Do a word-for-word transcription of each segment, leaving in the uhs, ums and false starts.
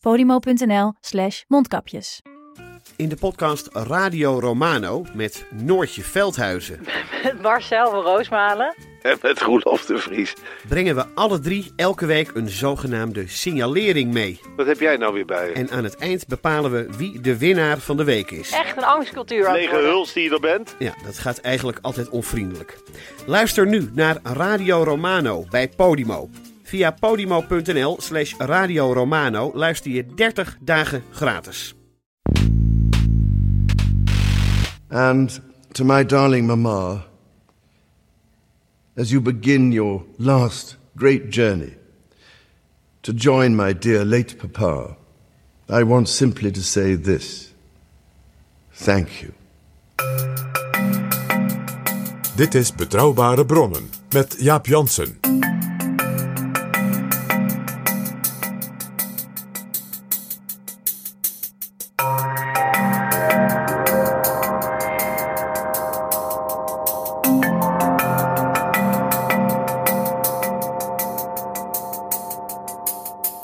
Podimo.nl slash mondkapjes. In de podcast Radio Romano met Noortje Veldhuizen. Met Marcel van Roosmalen. En met Roelof de Vries. Brengen we alle drie elke week een zogenaamde signalering mee. Wat heb jij nou weer bij je? En aan het eind bepalen we wie de winnaar van de week is. Echt een angstcultuur. Lege huls die je er bent. Ja, dat gaat eigenlijk altijd onvriendelijk. Luister nu naar Radio Romano bij Podimo. Via podimo.nl slash Radio Romano luister je dertig dagen gratis. And to my darling mama, as you begin your last great journey to join my dear late papa, I want simply to say this. Thank you. Dit is Betrouwbare Bronnen met Jaap Jansen.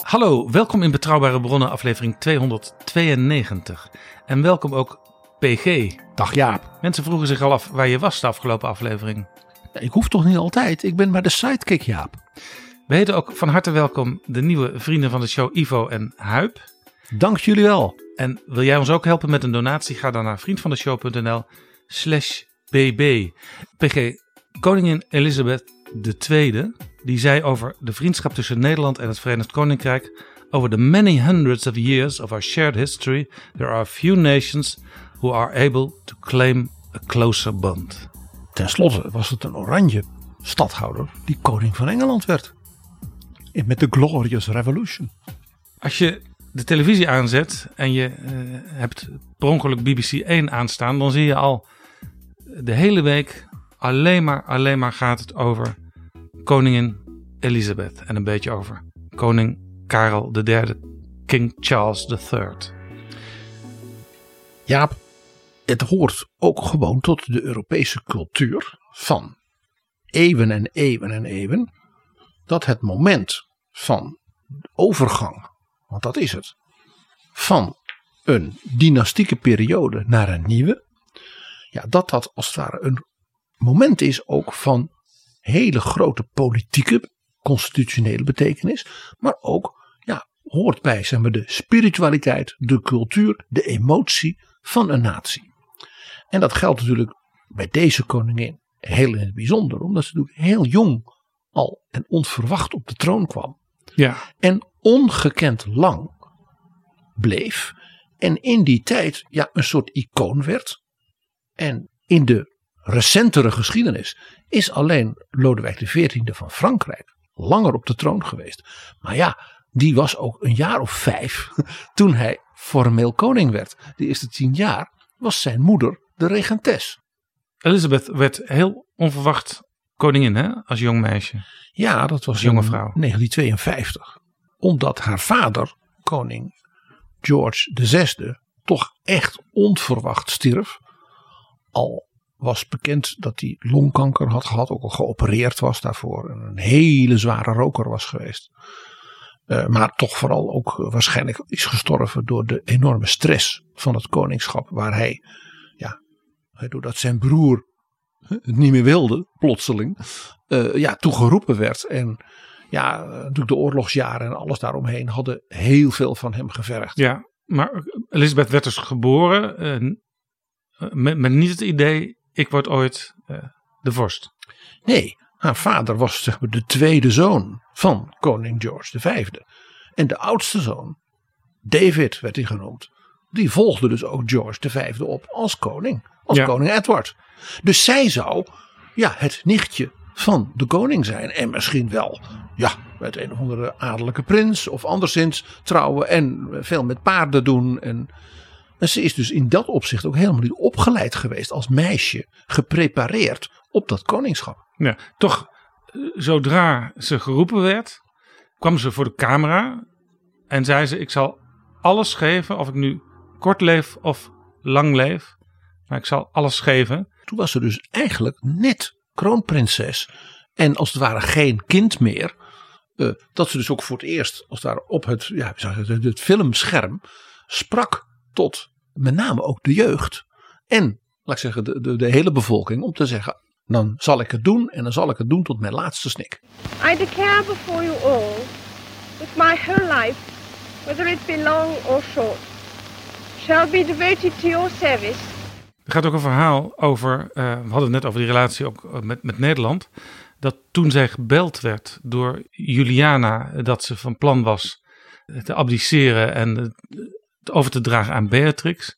Hallo, welkom in Betrouwbare Bronnen aflevering tweehonderdtweeënnegentig. En welkom ook P G. Dag Jaap. Mensen vroegen zich al af waar je was de afgelopen aflevering. Ik hoef toch niet altijd, ik ben maar de sidekick Jaap. We heten ook van harte welkom de nieuwe vrienden van de show Ivo en Huip. Dank jullie wel. En wil jij ons ook helpen met een donatie? Ga dan naar vriendvandeshow.nl slash bb. P G, koningin Elizabeth de Tweede... die zei over de vriendschap tussen Nederland en het Verenigd Koninkrijk: over the many hundreds of years of our shared history, there are few nations who are able to claim a closer bond. Ten slotte was het een oranje stadhouder die koning van Engeland werd. Met de Glorious Revolution. Als je de televisie aanzet en je uh, hebt per ongeluk B B C één aanstaan, dan zie je al de hele week alleen maar, alleen maar gaat het over koningin Elizabeth en een beetje over koning Karel de Derde, King Charles de Derde. Jaap, het hoort ook gewoon tot de Europese cultuur van eeuwen en eeuwen en eeuwen dat het moment van overgang, want dat is het, van een dynastieke periode naar een nieuwe, ja, dat dat als het ware een moment is ook van hele grote politieke, constitutionele betekenis, maar ook ja, hoort bij zeg maar, de spiritualiteit, de cultuur, de emotie van een natie. En dat geldt natuurlijk bij deze koningin heel in het bijzonder, omdat ze natuurlijk heel jong al en onverwacht op de troon kwam. Ja. En ongekend lang bleef en in die tijd ja, een soort icoon werd. En in de recentere geschiedenis is alleen Lodewijk de Veertiende van Frankrijk langer op de troon geweest. Maar ja, die was ook een jaar of vijf toen hij formeel koning werd. De eerste tien jaar was zijn moeder de regentes. Elizabeth werd heel onverwacht koningin, hè? Als jong meisje. Ja, dat was jonge vrouw. negentien tweeënvijftig. Omdat haar vader, koning George de Zesde, toch echt onverwacht stierf. Al was bekend dat hij longkanker had gehad, ook al geopereerd was daarvoor. En een hele zware roker was geweest. Uh, maar toch vooral ook uh, waarschijnlijk is gestorven door de enorme stress van het koningschap. Waar hij, ja, doordat zijn broer het niet meer wilde, plotseling, uh, ja, toegeroepen werd. En ja, natuurlijk de oorlogsjaren en alles daaromheen hadden heel veel van hem gevergd. Ja, maar Elizabeth werd dus geboren uh, met, met niet het idee: ik word ooit uh, de vorst. Nee, haar vader was zeg maar, de tweede zoon van koning George de Vijfde. En de oudste zoon, David werd hij genoemd. Die volgde dus ook George de Vijfde op als koning. Als ja. koning Edward. Dus zij zou ja, het nichtje van de koning zijn. En misschien wel ja, met een of andere adellijke prins. Of anderszins trouwen en veel met paarden doen. En En ze is dus in dat opzicht ook helemaal niet opgeleid geweest als meisje, geprepareerd op dat koningschap. Ja, toch, zodra ze geroepen werd, kwam ze voor de camera en zei ze: ik zal alles geven, of ik nu kort leef of lang leef, maar ik zal alles geven. Toen was ze dus eigenlijk net kroonprinses en als het ware geen kind meer. Uh, dat ze dus ook voor het eerst, als het ware op het, ja, het, het filmscherm sprak tot met name ook de jeugd en, laat ik zeggen, de, de, de hele bevolking, om te zeggen: dan zal ik het doen en dan zal ik het doen tot mijn laatste snik. I declare before you all, that my whole life, whether it be long or short, shall be devoted to your service. Er gaat ook een verhaal over, uh, we hadden het net over die relatie ook met, met Nederland, dat toen zij gebeld werd door Juliana dat ze van plan was te abdiceren en het over te dragen aan Beatrix,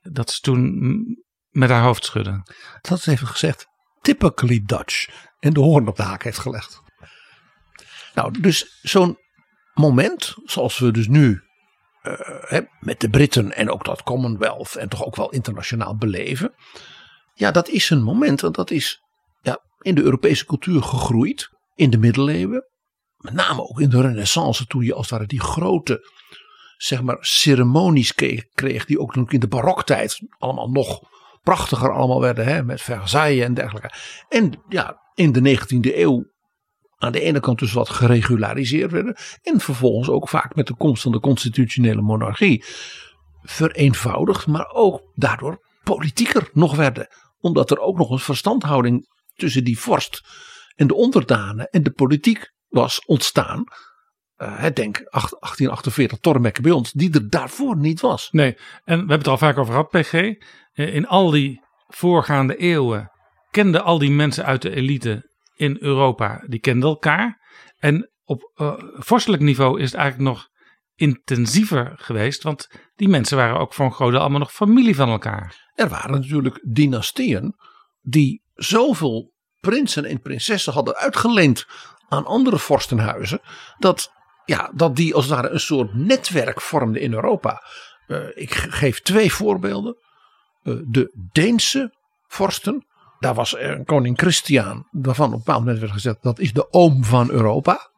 dat ze toen met haar hoofd schudde. Dat is even gezegd, typically Dutch, en de hoorn op de haak heeft gelegd. Nou, dus zo'n moment zoals we dus nu uh, hè, met de Britten en ook dat Commonwealth en toch ook wel internationaal beleven, ja, dat is een moment, en dat is ja, in de Europese cultuur gegroeid, in de middeleeuwen, met name ook in de Renaissance, toen je als het ware die grote, zeg maar, ceremonies kreeg, die ook in de baroktijd allemaal nog prachtiger allemaal werden, hè, met Versailles en dergelijke. En ja, in de negentiende eeuw aan de ene kant dus wat geregulariseerd werden en vervolgens ook vaak met de komst van de constitutionele monarchie vereenvoudigd, maar ook daardoor politieker nog werden, omdat er ook nog een verstandhouding tussen die vorst en de onderdanen en de politiek was ontstaan. Uh, denk achttien achtenveertig Tormekke bij ons, die er daarvoor niet was. Nee, en we hebben het er al vaak over gehad, P G. In al die voorgaande eeuwen kenden al die mensen uit de elite in Europa, die kenden elkaar. En op uh, vorstelijk niveau is het eigenlijk nog intensiever geweest, want die mensen waren ook voor een groot deel allemaal nog familie van elkaar. Er waren natuurlijk dynastieën die zoveel prinsen en prinsessen hadden uitgeleend aan andere vorstenhuizen, dat, ja, dat die als het ware een soort netwerk vormden in Europa. Uh, ik geef twee voorbeelden. Uh, de Deense vorsten, daar was een koning Christiaan, waarvan op een bepaald moment werd gezegd: dat is de oom van Europa.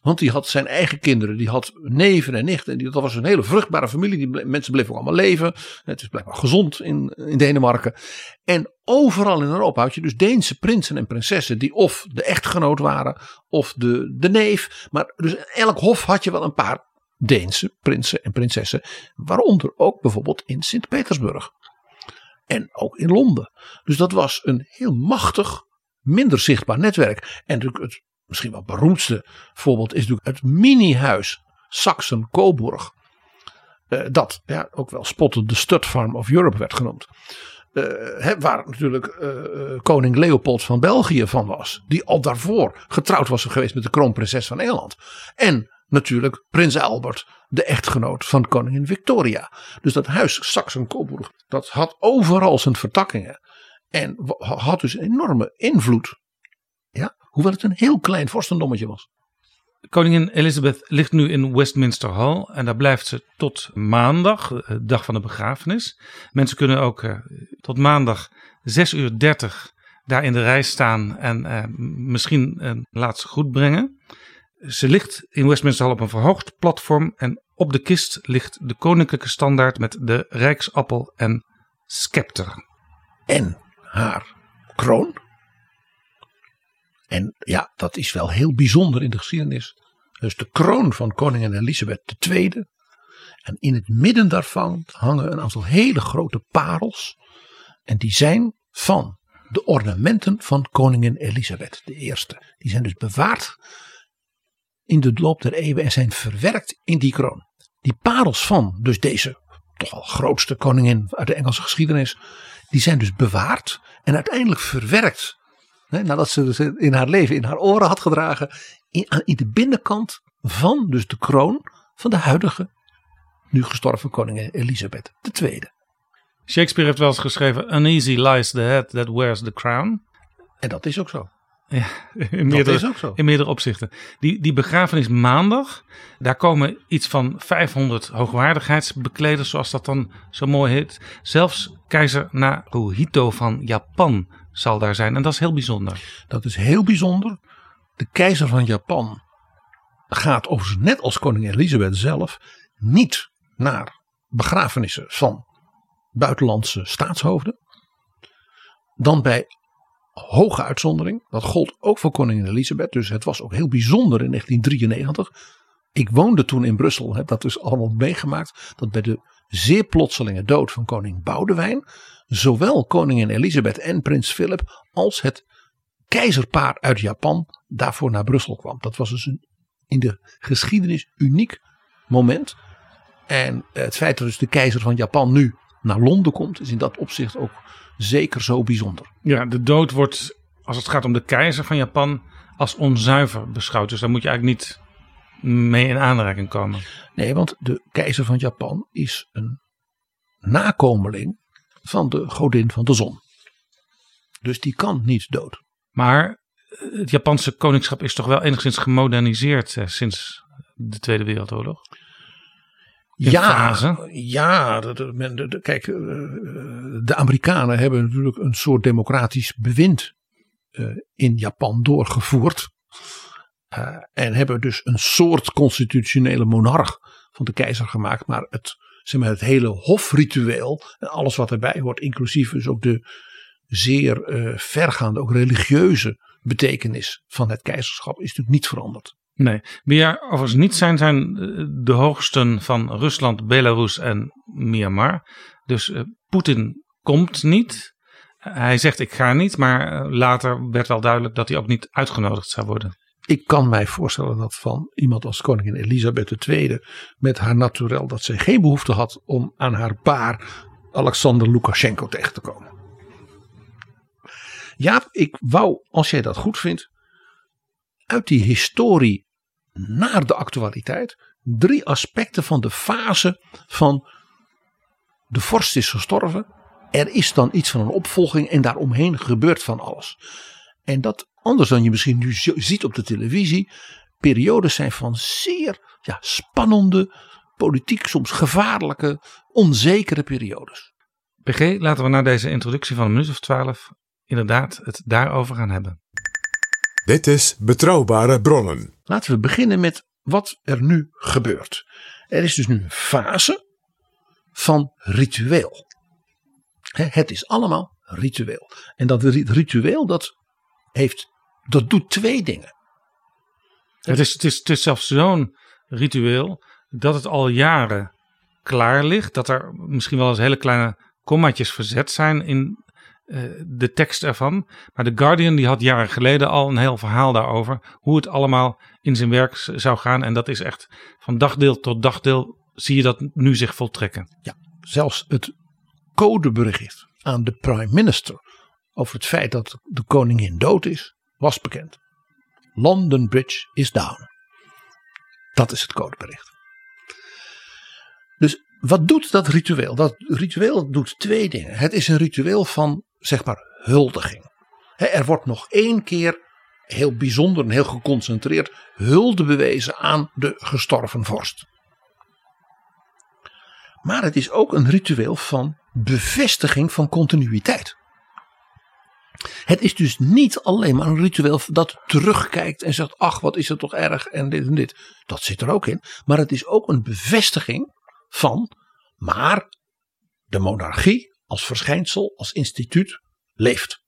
Want die had zijn eigen kinderen, die had neven en nichten. En die, dat was een hele vruchtbare familie. Die ble- mensen bleven ook allemaal leven. Het is blijkbaar gezond in, in Denemarken. En overal in Europa had je dus Deense prinsen en prinsessen die of de echtgenoot waren of de, de neef. Maar dus in elk hof had je wel een paar Deense prinsen en prinsessen. Waaronder ook bijvoorbeeld in Sint-Petersburg. En ook in Londen. Dus dat was een heel machtig, minder zichtbaar netwerk. En natuurlijk het misschien wel beroemdste voorbeeld is natuurlijk het mini-huis Saxen-Coburg. Uh, dat ja, ook wel spottend de Stud Farm of Europe werd genoemd. Uh, he, waar natuurlijk uh, koning Leopold van België van was. Die al daarvoor getrouwd was geweest met de kroonprinses van Engeland. En natuurlijk prins Albert, de echtgenoot van koningin Victoria. Dus dat huis Saxen-Coburg, dat had overal zijn vertakkingen. En had dus een enorme invloed. Ja, hoewel het een heel klein vorstendommetje was. Koningin Elizabeth ligt nu in Westminster Hall. En daar blijft ze tot maandag, de dag van de begrafenis. Mensen kunnen ook uh, tot maandag zes uur dertig daar in de rij staan. En uh, misschien een laatste groet brengen. Ze ligt in Westminster Hall op een verhoogd platform. En op de kist ligt de koninklijke standaard met de rijksappel en scepter. En haar kroon. En ja, dat is wel heel bijzonder in de geschiedenis. Dus de kroon van koningin Elizabeth de tweede. En in het midden daarvan hangen een aantal hele grote parels. En die zijn van de ornamenten van koningin Elizabeth de eerste. Die zijn dus bewaard in de loop der eeuwen en zijn verwerkt in die kroon. Die parels van dus deze toch al grootste koningin uit de Engelse geschiedenis, die zijn dus bewaard en uiteindelijk verwerkt. He, nadat ze dus in haar leven in haar oren had gedragen. In, aan, in de binnenkant van dus de kroon van de huidige, nu gestorven koningin Elizabeth de tweede. Shakespeare heeft wel eens geschreven: uneasy lies the head that wears the crown. En dat is ook zo. Ja, in meerdere, dat is ook zo. In meerdere opzichten. Die, die begrafenis maandag, daar komen iets van vijfhonderd hoogwaardigheidsbekleders, zoals dat dan zo mooi heet. Zelfs keizer Naruhito van Japan zal daar zijn. En dat is heel bijzonder. Dat is heel bijzonder. De keizer van Japan gaat overigens, net als koningin Elizabeth zelf, niet naar begrafenissen van buitenlandse staatshoofden. Dan bij hoge uitzondering. Dat gold ook voor koningin Elizabeth. Dus het was ook heel bijzonder in negentien drieënnegentig. Ik woonde toen in Brussel. Heb dat dus allemaal meegemaakt. Dat bij de zeer plotselinge dood van koning Boudewijn zowel koningin Elizabeth en prins Philip als het keizerpaar uit Japan daarvoor naar Brussel kwam. Dat was dus een in de geschiedenis uniek moment. En het feit dat dus de keizer van Japan nu naar Londen komt, is in dat opzicht ook zeker zo bijzonder. Ja, de dood wordt, als het gaat om de keizer van Japan, als onzuiver beschouwd. Dus daar moet je eigenlijk niet mee in aanraking komen. Nee, want de keizer van Japan is een nakomeling van de godin van de zon. Dus die kan niet dood. Maar het Japanse koningschap is toch wel enigszins gemoderniseerd eh, sinds de Tweede Wereldoorlog? In ja, fase. ja de, de, de, de, kijk, de Amerikanen hebben natuurlijk een soort democratisch bewind uh, in Japan doorgevoerd. Uh, en hebben dus een soort constitutionele monarch van de keizer gemaakt. Maar het, zeg maar, het hele hofritueel en alles wat erbij hoort, inclusief dus ook de zeer uh, vergaande, ook religieuze betekenis van het keizerschap is natuurlijk niet veranderd. Nee, wie er overigens niet zijn, zijn de hoogsten van Rusland, Belarus en Myanmar. Dus uh, Poetin komt niet. Hij zegt ik ga niet, maar later werd wel duidelijk dat hij ook niet uitgenodigd zou worden. Ik kan mij voorstellen dat van iemand als koningin Elizabeth de Tweede met haar naturel dat zij geen behoefte had om aan haar baar Alexander Lukashenko tegen te komen. Jaap, ik wou, als jij dat goed vindt, uit die historie naar de actualiteit drie aspecten van de fase van de vorst is gestorven. Er is dan iets van een opvolging en daaromheen gebeurt van alles. En dat, anders dan je misschien nu ziet op de televisie, periodes zijn van zeer ja, spannende, politiek soms gevaarlijke, onzekere periodes. P G, laten we na deze introductie van een minuut of twaalf inderdaad het daarover gaan hebben. Dit is Betrouwbare Bronnen. Laten we beginnen met wat er nu gebeurt. Er is dus nu een fase van ritueel. Het is allemaal ritueel. En dat ritueel dat, heeft, dat doet twee dingen. Het is, het, is, het is zelfs zo'n ritueel dat het al jaren klaar ligt. Dat er misschien wel eens hele kleine kommaatjes verzet zijn in de tekst ervan. Maar The Guardian die had jaren geleden al een heel verhaal daarover. Hoe het allemaal in zijn werk zou gaan. En dat is echt van dagdeel tot dagdeel zie je dat nu zich voltrekken. Ja, zelfs het codebericht aan de prime minister over het feit dat de koningin dood is, was bekend. London Bridge is down. Dat is het codebericht. Dus wat doet dat ritueel? Dat ritueel doet twee dingen. Het is een ritueel van, zeg maar, huldiging. He, er wordt nog één keer heel bijzonder en heel geconcentreerd hulde bewezen aan de gestorven vorst. Maar het is ook een ritueel van bevestiging van continuïteit. Het is dus niet alleen maar een ritueel dat terugkijkt en zegt, ach wat is het toch erg en dit en dit. Dat zit er ook in. Maar het is ook een bevestiging van, maar de monarchie als verschijnsel, als instituut leeft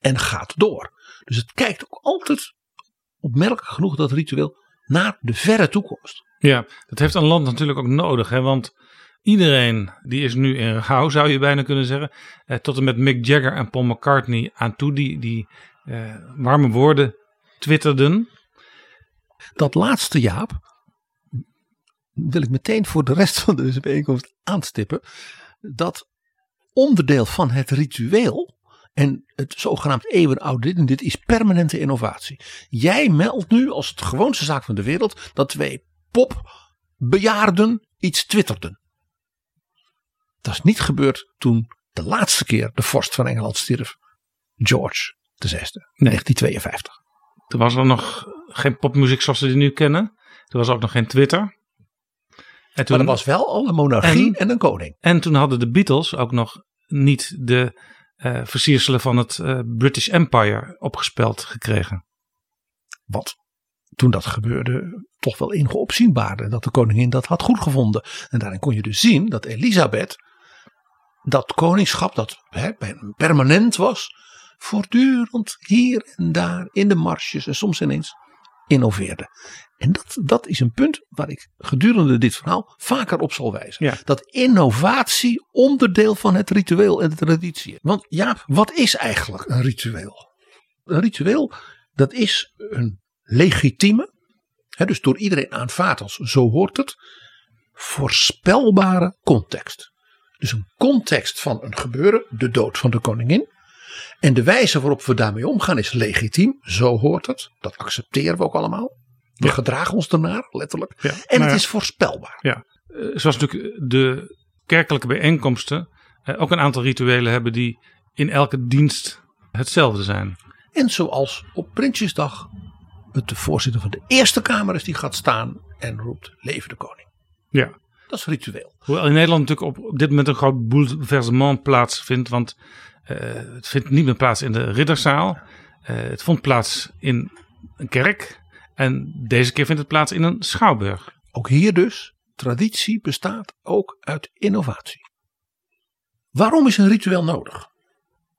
en gaat door. Dus het kijkt ook altijd, opmerkelijk genoeg dat ritueel, naar de verre toekomst. Ja, dat heeft een land natuurlijk ook nodig, hè? Want iedereen die is nu in rouw, zou je bijna kunnen zeggen, eh, tot en met Mick Jagger en Paul McCartney aan toe, die, die eh, warme woorden twitterden. Dat laatste, Jaap, wil ik meteen voor de rest van deze bijeenkomst aanstippen, dat onderdeel van het ritueel en het zogenaamd eeuwenoude dit en dit is permanente innovatie. Jij meldt nu als het gewoonste zaak van de wereld dat twee popbejaarden iets twitterden. Dat is niet gebeurd toen de laatste keer de vorst van Engeland stierf, George de zesde, negentien tweeënvijftig. Toen was er nog geen popmuziek zoals we die nu kennen. Toen was er ook nog geen Twitter. En toen, maar er was wel al een monarchie en, en een koning. En toen hadden de Beatles ook nog niet de uh, versierselen van het uh, British Empire opgespeld gekregen. Wat toen dat gebeurde toch wel ingeopzienbaarde. Dat de koningin dat had goed gevonden. En daarin kon je dus zien dat Elisabeth dat koningschap dat hè, permanent was. Voortdurend hier en daar in de marges en soms ineens innoveerde. En dat, dat is een punt waar ik gedurende dit verhaal vaker op zal wijzen. Ja. Dat innovatie onderdeel van het ritueel en de traditie. Want Jaap, wat is eigenlijk een ritueel? Een ritueel, dat is een legitieme, hè, dus door iedereen aanvaard als zo hoort het, voorspelbare context. Dus een context van een gebeuren, de dood van de koningin. En de wijze waarop we daarmee omgaan is legitiem. Zo hoort het. Dat accepteren we ook allemaal. We ja. gedragen ons ernaar, letterlijk. Ja, en maar, het is voorspelbaar. Ja. Uh, zoals natuurlijk de kerkelijke bijeenkomsten uh, ook een aantal rituelen hebben die in elke dienst hetzelfde zijn. En zoals op Prinsjesdag het de voorzitter van de Eerste Kamer is die gaat staan en roept leven de koning. Ja. Dat is ritueel. Hoewel in Nederland natuurlijk op, op dit moment een groot bouleversement plaatsvindt, want Uh, het vindt niet meer plaats in de ridderzaal. Uh, het vond plaats in een kerk. En deze keer vindt het plaats in een schouwburg. Ook hier dus, traditie bestaat ook uit innovatie. Waarom is een ritueel nodig?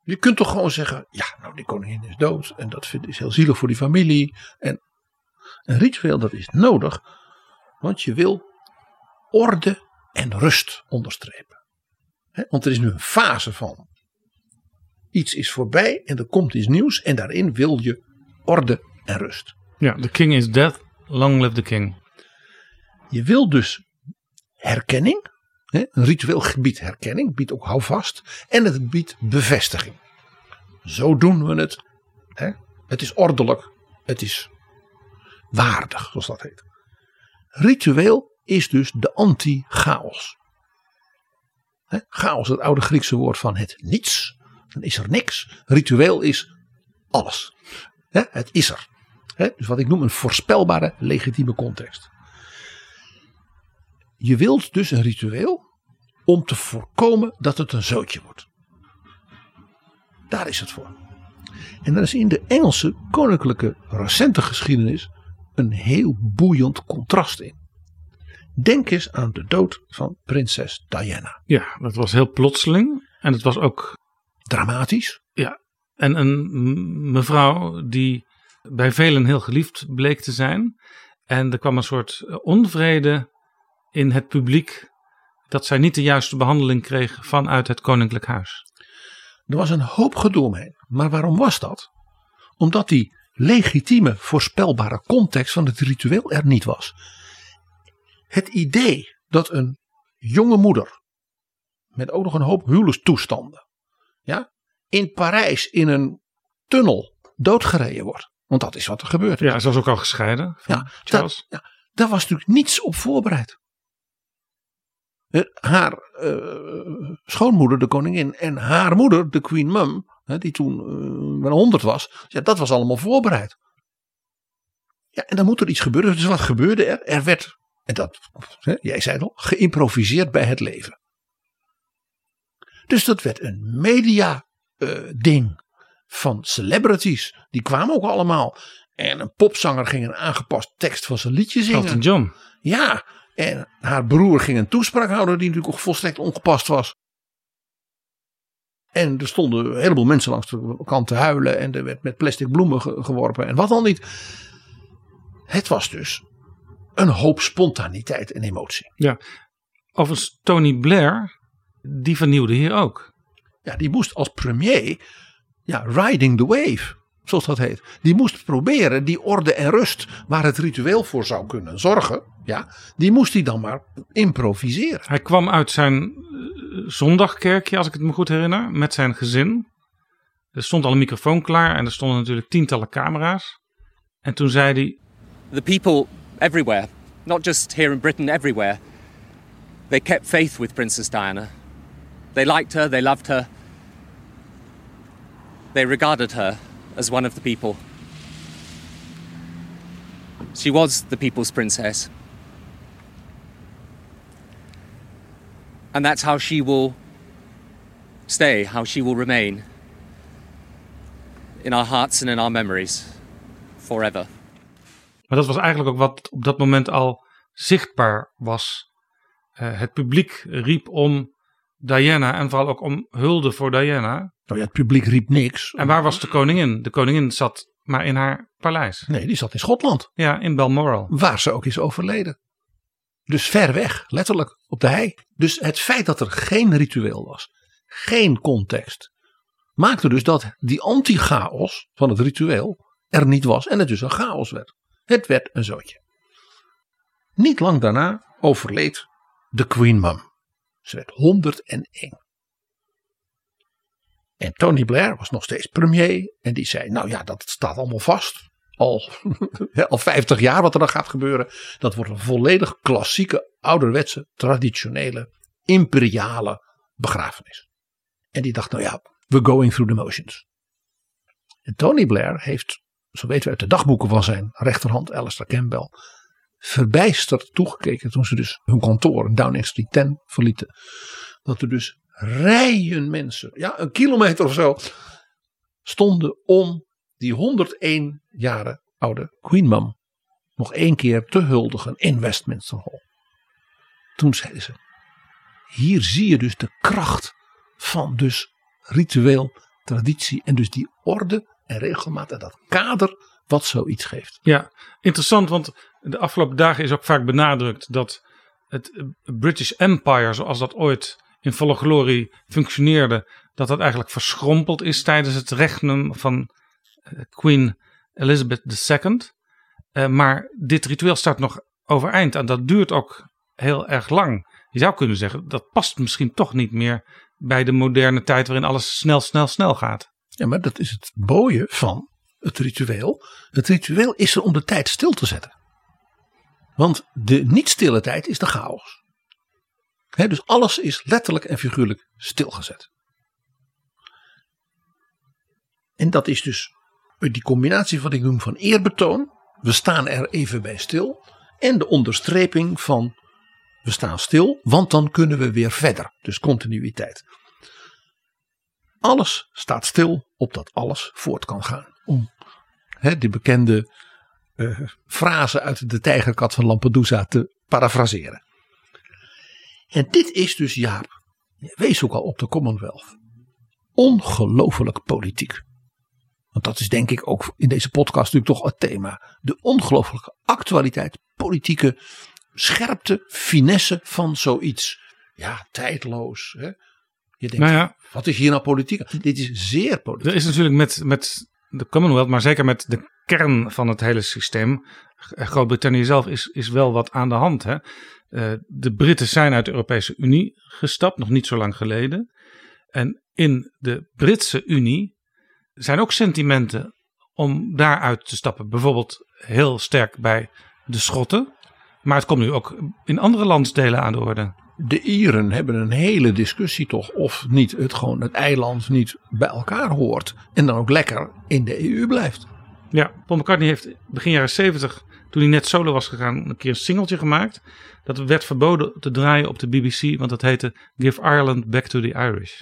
Je kunt toch gewoon zeggen, ja, nou die koningin is dood. En dat vind, is heel zielig voor die familie. En een ritueel, dat is nodig. Want je wil orde en rust onderstrepen. He, want er is nu een fase van iets is voorbij en er komt iets nieuws. En daarin wil je orde en rust. Ja, the king is dead. Long live the king. Je wil dus herkenning. Hè? Een ritueel gebied herkenning. Biedt ook houvast. En het biedt bevestiging. Zo doen we het. Hè? Het is ordelijk. Het is waardig, zoals dat heet. Ritueel is dus de anti-chaos. Hè? Chaos, het oude Griekse woord van het niets. Dan is er niks. Ritueel is alles. He, het is er. He, dus wat ik noem een voorspelbare, legitieme context. Je wilt dus een ritueel om te voorkomen dat het een zootje wordt. Daar is het voor. En daar is in de Engelse koninklijke recente geschiedenis een heel boeiend contrast in. Denk eens aan de dood van prinses Diana. Ja, dat was heel plotseling. En het was ook dramatisch. Ja, en een mevrouw die bij velen heel geliefd bleek te zijn. En er kwam een soort onvrede in het publiek dat zij niet de juiste behandeling kreeg vanuit het koninklijk huis. Er was een hoop gedoe omheen. Maar waarom was dat? Omdat die legitieme, voorspelbare context van het ritueel er niet was. Het idee dat een jonge moeder met ook nog een hoop huwelijkstoestanden, ja, in Parijs in een tunnel doodgereden wordt. Want dat is wat er gebeurt. Ja, ze was ook al gescheiden van ja, Charles. Da, ja, daar was natuurlijk niets op voorbereid. Haar uh, schoonmoeder, de koningin, en haar moeder, de Queen Mum, die toen uh, bijna honderd was, ja, dat was allemaal voorbereid. Ja, en dan moet er iets gebeuren. Dus wat gebeurde er? Er werd, en dat, hè, jij zei het al, geïmproviseerd bij het leven. Dus dat werd een media uh, ding van celebrities. Die kwamen ook allemaal. En een popzanger ging een aangepast tekst van zijn liedje zingen. Elton John. Ja, en haar broer ging een toespraak houden die natuurlijk ook volstrekt ongepast was. En er stonden een heleboel mensen langs de kant te huilen. En er werd met plastic bloemen ge- geworpen en wat dan niet. Het was dus een hoop spontaniteit en emotie. Ja, overigens Tony Blair, die vernieuwde hier ook. Ja, die moest als premier, ja, riding the wave, zoals dat heet. Die moest proberen die orde en rust waar het ritueel voor zou kunnen zorgen, ja, die moest hij dan maar improviseren. Hij kwam uit zijn zondagkerkje, als ik het me goed herinner, met zijn gezin. Er stond al een microfoon klaar en er stonden natuurlijk tientallen camera's. En toen zei hij: The people everywhere, not just here in Britain, everywhere, they kept faith with Princess Diana. They liked her, they loved her. They regarded her as one of the people. She was the people's princess. And that's how she will stay, how she will remain in our hearts and in our memories forever. Maar dat was eigenlijk ook wat op dat moment al zichtbaar was. Uh, het publiek riep om Diana en vooral ook om hulde voor Diana. Nou ja, het publiek riep niks. En waar was de koningin? De koningin zat maar in haar paleis. Nee, die zat in Schotland. Ja, in Balmoral. Waar ze ook is overleden. Dus ver weg, letterlijk, op de hei. Dus het feit dat er geen ritueel was, geen context, maakte dus dat die anti-chaos van het ritueel er niet was en het dus een chaos werd. Het werd een zootje. Niet lang daarna overleed de Queen Mum. Ze werd honderd en één. En Tony Blair was nog steeds premier. En die zei, nou ja, dat staat allemaal vast. Al, al vijftig jaar wat er dan gaat gebeuren. Dat wordt een volledig klassieke, ouderwetse, traditionele, imperiale begrafenis. En die dacht, nou ja, we're going through the motions. En Tony Blair heeft, zo weten we uit de dagboeken van zijn rechterhand, Alistair Campbell, verbijsterd toegekeken toen ze dus hun kantoor in Downing Street tien verlieten. Dat er dus rijen mensen, ja een kilometer of zo, stonden om die honderd en één jaren oude Queen Mum nog één keer te huldigen in Westminster Hall. Toen zeiden ze, hier zie je dus de kracht van dus ritueel, traditie en dus die orde en regelmaat en dat kader wat zoiets geeft. Ja, interessant, want de afgelopen dagen is ook vaak benadrukt dat het British Empire, zoals dat ooit in volle glorie functioneerde, dat dat eigenlijk verschrompeld is tijdens het regnum van Queen Elizabeth de Tweede. Uh, maar dit ritueel staat nog overeind en dat duurt ook heel erg lang. Je zou kunnen zeggen, dat past misschien toch niet meer bij de moderne tijd waarin alles snel, snel, snel gaat. Ja, maar dat is het mooie van het ritueel. Het ritueel is er om de tijd stil te zetten. Want de niet stille tijd is de chaos. He, dus alles is letterlijk en figuurlijk stilgezet. En dat is dus die combinatie wat ik noem van eerbetoon. We staan er even bij stil. En de onderstreping van we staan stil, want dan kunnen we weer verder. Dus continuïteit. Alles staat stil opdat alles voort kan gaan. Om he, die bekende uh, frase uit de Tijgerkat van Lampedusa te parafraseren. En dit is dus, Jaap, wees ook al op de Commonwealth, ongelooflijk politiek. Want dat is denk ik ook in deze podcast natuurlijk toch het thema. De ongelooflijke actualiteit, politieke scherpte, finesse van zoiets. Ja, tijdloos, hè. Je denkt, nou ja, wat is hier nou politiek? Dit is zeer politiek. Er is natuurlijk met, met de Commonwealth, maar zeker met de kern van het hele systeem. Groot-Brittannië zelf is, is wel wat aan de hand. Hè? Uh, de Britten zijn uit de Europese Unie gestapt, nog niet zo lang geleden. En in de Britse Unie zijn ook sentimenten om daaruit te stappen. Bijvoorbeeld heel sterk bij de Schotten. Maar het komt nu ook in andere landsdelen aan de orde. De Ieren hebben een hele discussie toch of niet het gewoon het eiland niet bij elkaar hoort. En dan ook lekker in de E U blijft. Ja, Paul McCartney heeft begin jaren zeventig, toen hij net solo was gegaan, een keer een singeltje gemaakt. Dat werd verboden te draaien op de B B C, want dat heette Give Ireland Back to the Irish.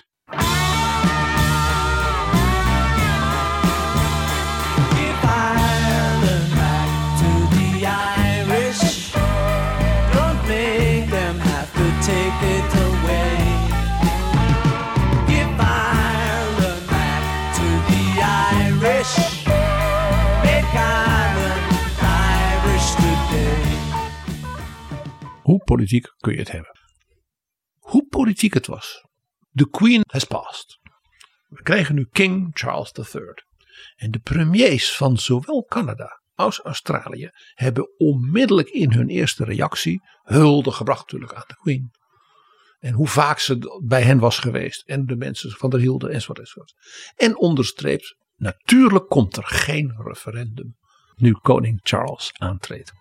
Hoe politiek kun je het hebben? Hoe politiek het was. The Queen has passed. We krijgen nu King Charles de Derde. En de premiers van zowel Canada als Australië hebben onmiddellijk in hun eerste reactie hulde gebracht natuurlijk aan de Queen. En hoe vaak ze bij hen was geweest en de mensen van haar hielden enzovoort enzovoort. En onderstreept, natuurlijk komt er geen referendum nu koning Charles aantreedt.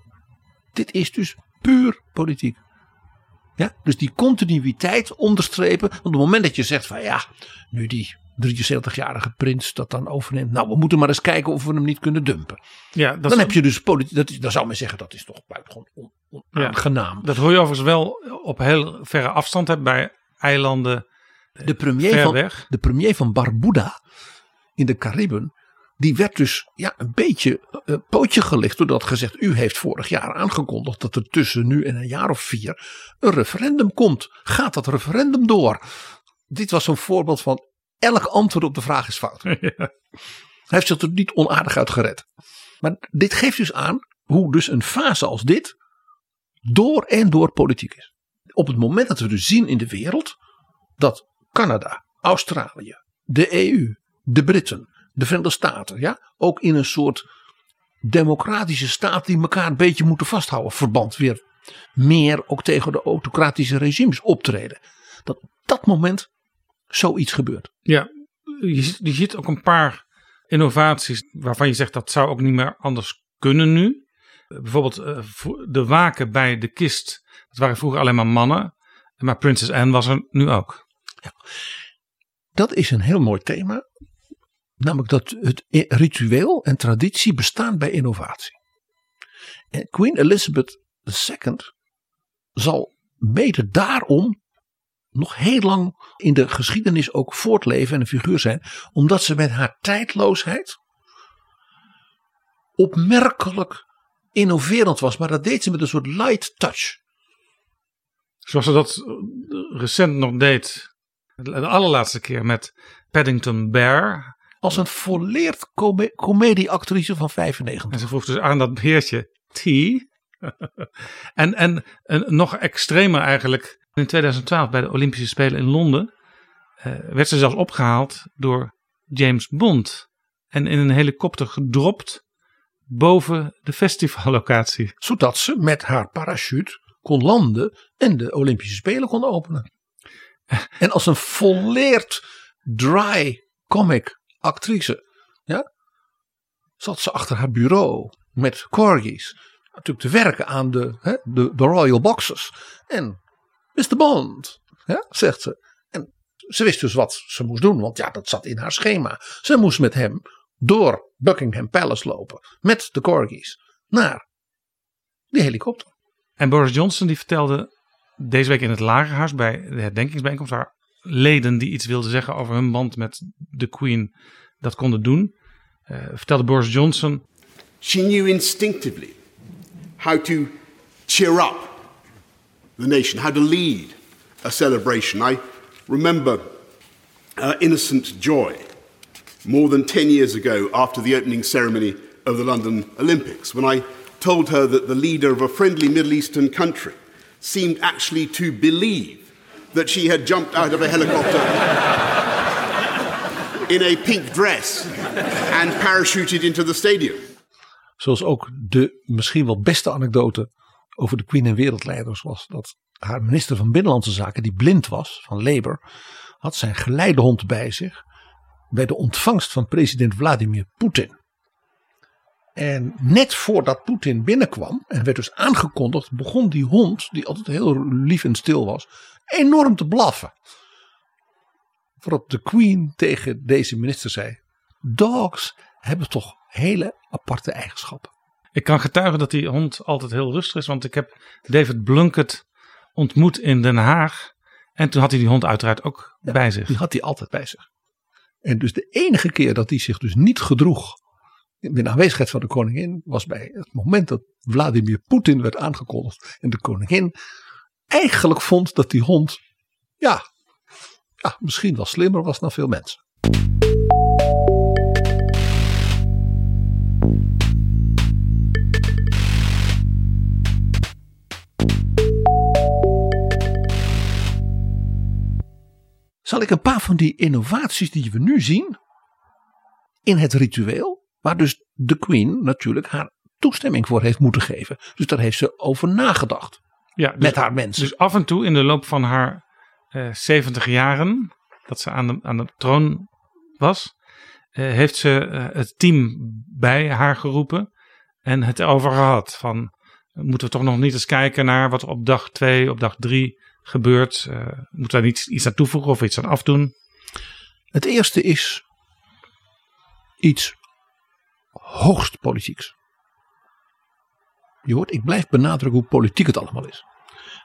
Dit is dus puur politiek. Ja, dus die continuïteit onderstrepen. Op het moment dat je zegt van ja, nu die drieënzeventigjarige prins dat dan overneemt. Nou, we moeten maar eens kijken of we hem niet kunnen dumpen. Ja, dat dan is... heb je dus politie. Dat is, dan zou men zeggen dat is toch buitengewoon on, onaangenaam. Ja, dat hoor je overigens wel op heel verre afstand hè, bij eilanden de premier ver van, weg. De premier van Barbuda in de Cariben. Die werd dus ja, een beetje uh, pootje gelicht doordat gezegd. U heeft vorig jaar aangekondigd dat er tussen nu en een jaar of vier een referendum komt. Gaat dat referendum door? Dit was zo'n voorbeeld van elk antwoord op de vraag is fout. Ja. Hij heeft zich er niet onaardig uit gered. Maar dit geeft dus aan hoe dus een fase als dit door en door politiek is. Op het moment dat we dus zien in de wereld dat Canada, Australië, de E U, de Britten, de Verenigde Staten, ja, ook in een soort democratische staat die elkaar een beetje moeten vasthouden. Verband weer meer ook tegen de autocratische regimes optreden. Dat op dat moment zoiets gebeurt. Ja, je, je ziet ook een paar innovaties waarvan je zegt dat zou ook niet meer anders kunnen nu. Bijvoorbeeld uh, de waken bij de kist. Dat waren vroeger alleen maar mannen. Maar Princess Anne was er nu ook. Ja, dat is een heel mooi thema. Namelijk dat het ritueel en traditie bestaan bij innovatie. En Queen Elizabeth de Tweede zal mede daarom nog heel lang in de geschiedenis ook voortleven en een figuur zijn. Omdat ze met haar tijdloosheid opmerkelijk innoverend was. Maar dat deed ze met een soort light touch. Zoals ze dat recent nog deed. De allerlaatste keer met Paddington Bear. Als een volleerd come- comedieactrice van vijfennegentig. En ze vroeg dus aan dat beertje T. en, en, en nog extremer eigenlijk. In tweeduizend twaalf bij de Olympische Spelen in Londen. Eh, werd ze zelfs opgehaald door James Bond. En in een helikopter gedropt boven de festivallocatie. Zodat ze met haar parachute kon landen en de Olympische Spelen kon openen. En als een volleerd dry comic actrice, ja, zat ze achter haar bureau met corgis, natuurlijk te werken aan de, hè, de, de Royal Boxers. En mister Bond, ja, zegt ze. En ze wist dus wat ze moest doen, want ja, dat zat in haar schema. Ze moest met hem door Buckingham Palace lopen, met de corgis, naar die helikopter. En Boris Johnson die vertelde deze week in het Lagerhuis bij de herdenkingsbijeenkomst haar leden die iets wilden zeggen over hun band met de Queen dat konden doen. Uh, vertelde Boris Johnson. She knew instinctively how to cheer up the nation, how to lead a celebration. I remember uh, innocent joy more than ten years ago after the opening ceremony of the London Olympics when I told her that the leader of a friendly Middle Eastern country seemed actually to believe that she had jumped out of a helicopter in a pink dress and parachuted into the stadium. Zoals ook de misschien wel beste anekdote over de Queen en wereldleiders was dat haar minister van Binnenlandse Zaken, die blind was, van Labour, had zijn geleidehond bij zich bij de ontvangst van president Vladimir Poetin. En net voordat Poetin binnenkwam en werd dus aangekondigd, begon die hond, die altijd heel lief en stil was, enorm te blaffen. Waarop de Queen tegen deze minister zei: dogs hebben toch hele aparte eigenschappen. Ik kan getuigen dat die hond altijd heel rustig is, want ik heb David Blunkett ontmoet in Den Haag. En toen had hij die hond uiteraard ook ja, bij zich. Die had hij altijd bij zich. En dus de enige keer dat hij zich dus niet gedroeg in aanwezigheid van de koningin was bij het moment dat Vladimir Poetin werd aangekondigd. En de koningin eigenlijk vond dat die hond ja, ja misschien wel slimmer was dan veel mensen. Zal ik een paar van die innovaties die we nu zien in het ritueel, waar dus de Queen natuurlijk haar toestemming voor heeft moeten geven. Dus daar heeft ze over nagedacht. Ja, dus, met haar mensen. Dus af en toe in de loop van haar eh, zeventig jaren dat ze aan de, aan de troon was, eh, heeft ze eh, het team bij haar geroepen en het over gehad. Van moeten we toch nog niet eens kijken naar wat er op dag twee, op dag drie gebeurt. Uh, moeten we daar niet iets aan toevoegen of iets aan afdoen? Het eerste is iets hoogst politieks. Je hoort, ik blijf benadrukken hoe politiek het allemaal is.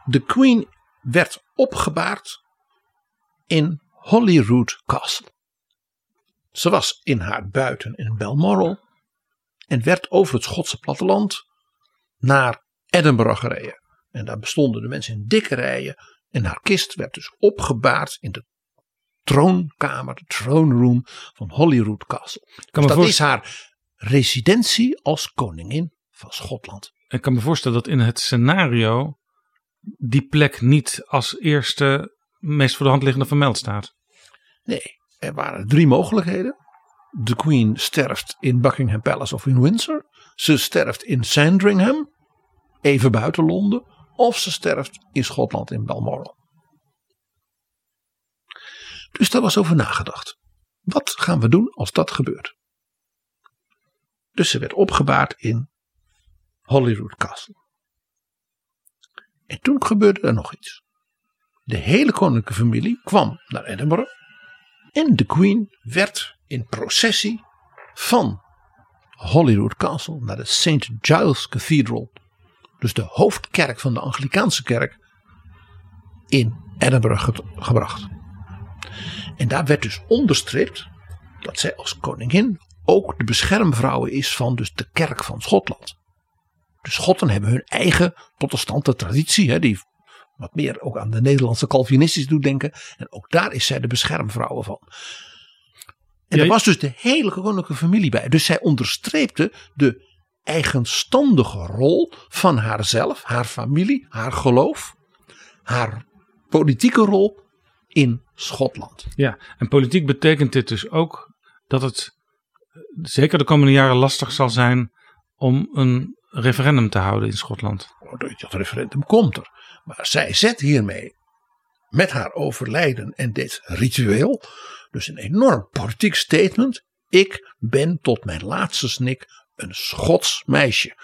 De Queen werd opgebaard in Holyrood Castle. Ze was in haar buiten in Balmoral en werd over het Schotse platteland naar Edinburgh gereden. En daar bestonden de mensen in dikke rijen en haar kist werd dus opgebaard in de troonkamer, de throne room van Holyrood Castle. Dus dat is haar residentie als koningin van Schotland. Ik kan me voorstellen dat in het scenario die plek niet als eerste meest voor de hand liggende vermeld staat. Nee, er waren drie mogelijkheden. De Queen sterft in Buckingham Palace of in Windsor. Ze sterft in Sandringham, even buiten Londen. Of ze sterft in Schotland in Balmoral. Dus daar was over nagedacht. Wat gaan we doen als dat gebeurt? Dus ze werd opgebaard in Holyrood Castle. En toen gebeurde er nog iets. De hele koninklijke familie kwam naar Edinburgh. En de Queen werd in processie van Holyrood Castle naar de Saint Giles Cathedral. Dus de hoofdkerk van de Anglicaanse kerk in Edinburgh ge- gebracht. En daar werd dus onderstreept dat zij als koningin ook de beschermvrouw is van dus de kerk van Schotland. De Schotten hebben hun eigen protestante traditie, hè, die wat meer ook aan de Nederlandse Calvinistisch doet denken. En ook daar is zij de beschermvrouw van. En ja, er was dus de hele koninklijke familie bij. Dus zij onderstreepte de eigenstandige rol van haarzelf, haar familie, haar geloof, haar politieke rol in Schotland. Ja, en politiek betekent dit dus ook dat het zeker de komende jaren lastig zal zijn om een referendum te houden in Schotland. Dat referendum komt er. Maar zij zet hiermee met haar overlijden en dit ritueel dus een enorm politiek statement. Ik ben tot mijn laatste snik een Schots meisje.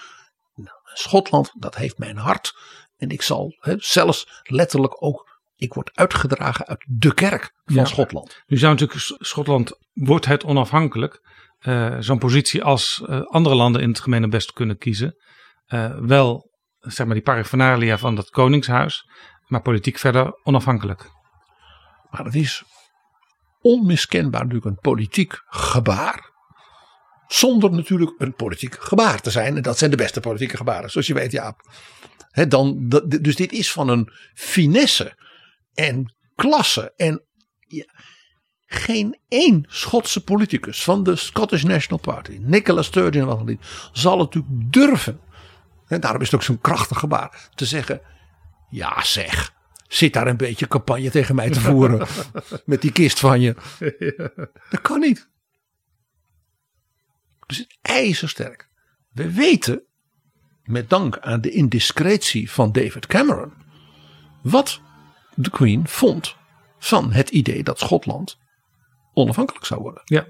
Nou, Schotland, dat heeft mijn hart. En ik zal he, zelfs letterlijk ook, ik word uitgedragen uit de kerk van ja, Schotland. Nu zou natuurlijk Schotland, wordt het onafhankelijk, uh, zo'n positie als uh, andere landen in het gemene best kunnen kiezen. Uh, wel zeg maar die paraphernalia van dat koningshuis, maar politiek verder onafhankelijk. Maar het is onmiskenbaar natuurlijk een politiek gebaar, zonder natuurlijk een politiek gebaar te zijn. En dat zijn de beste politieke gebaren, zoals je weet, Jaap. He, dan, dat, dus dit is van een finesse en klasse en ja, geen één Schotse politicus van de Scottish National Party, Nicola Sturgeon en wat dan niet, zal het natuurlijk durven. En daarom is het ook zo'n krachtig gebaar te zeggen, ja zeg, zit daar een beetje campagne tegen mij te voeren met die kist van je. Dat kan niet. Dus het is ijzersterk. We weten, met dank aan de indiscretie van David Cameron, wat de Queen vond van het idee dat Schotland onafhankelijk zou worden. Ja,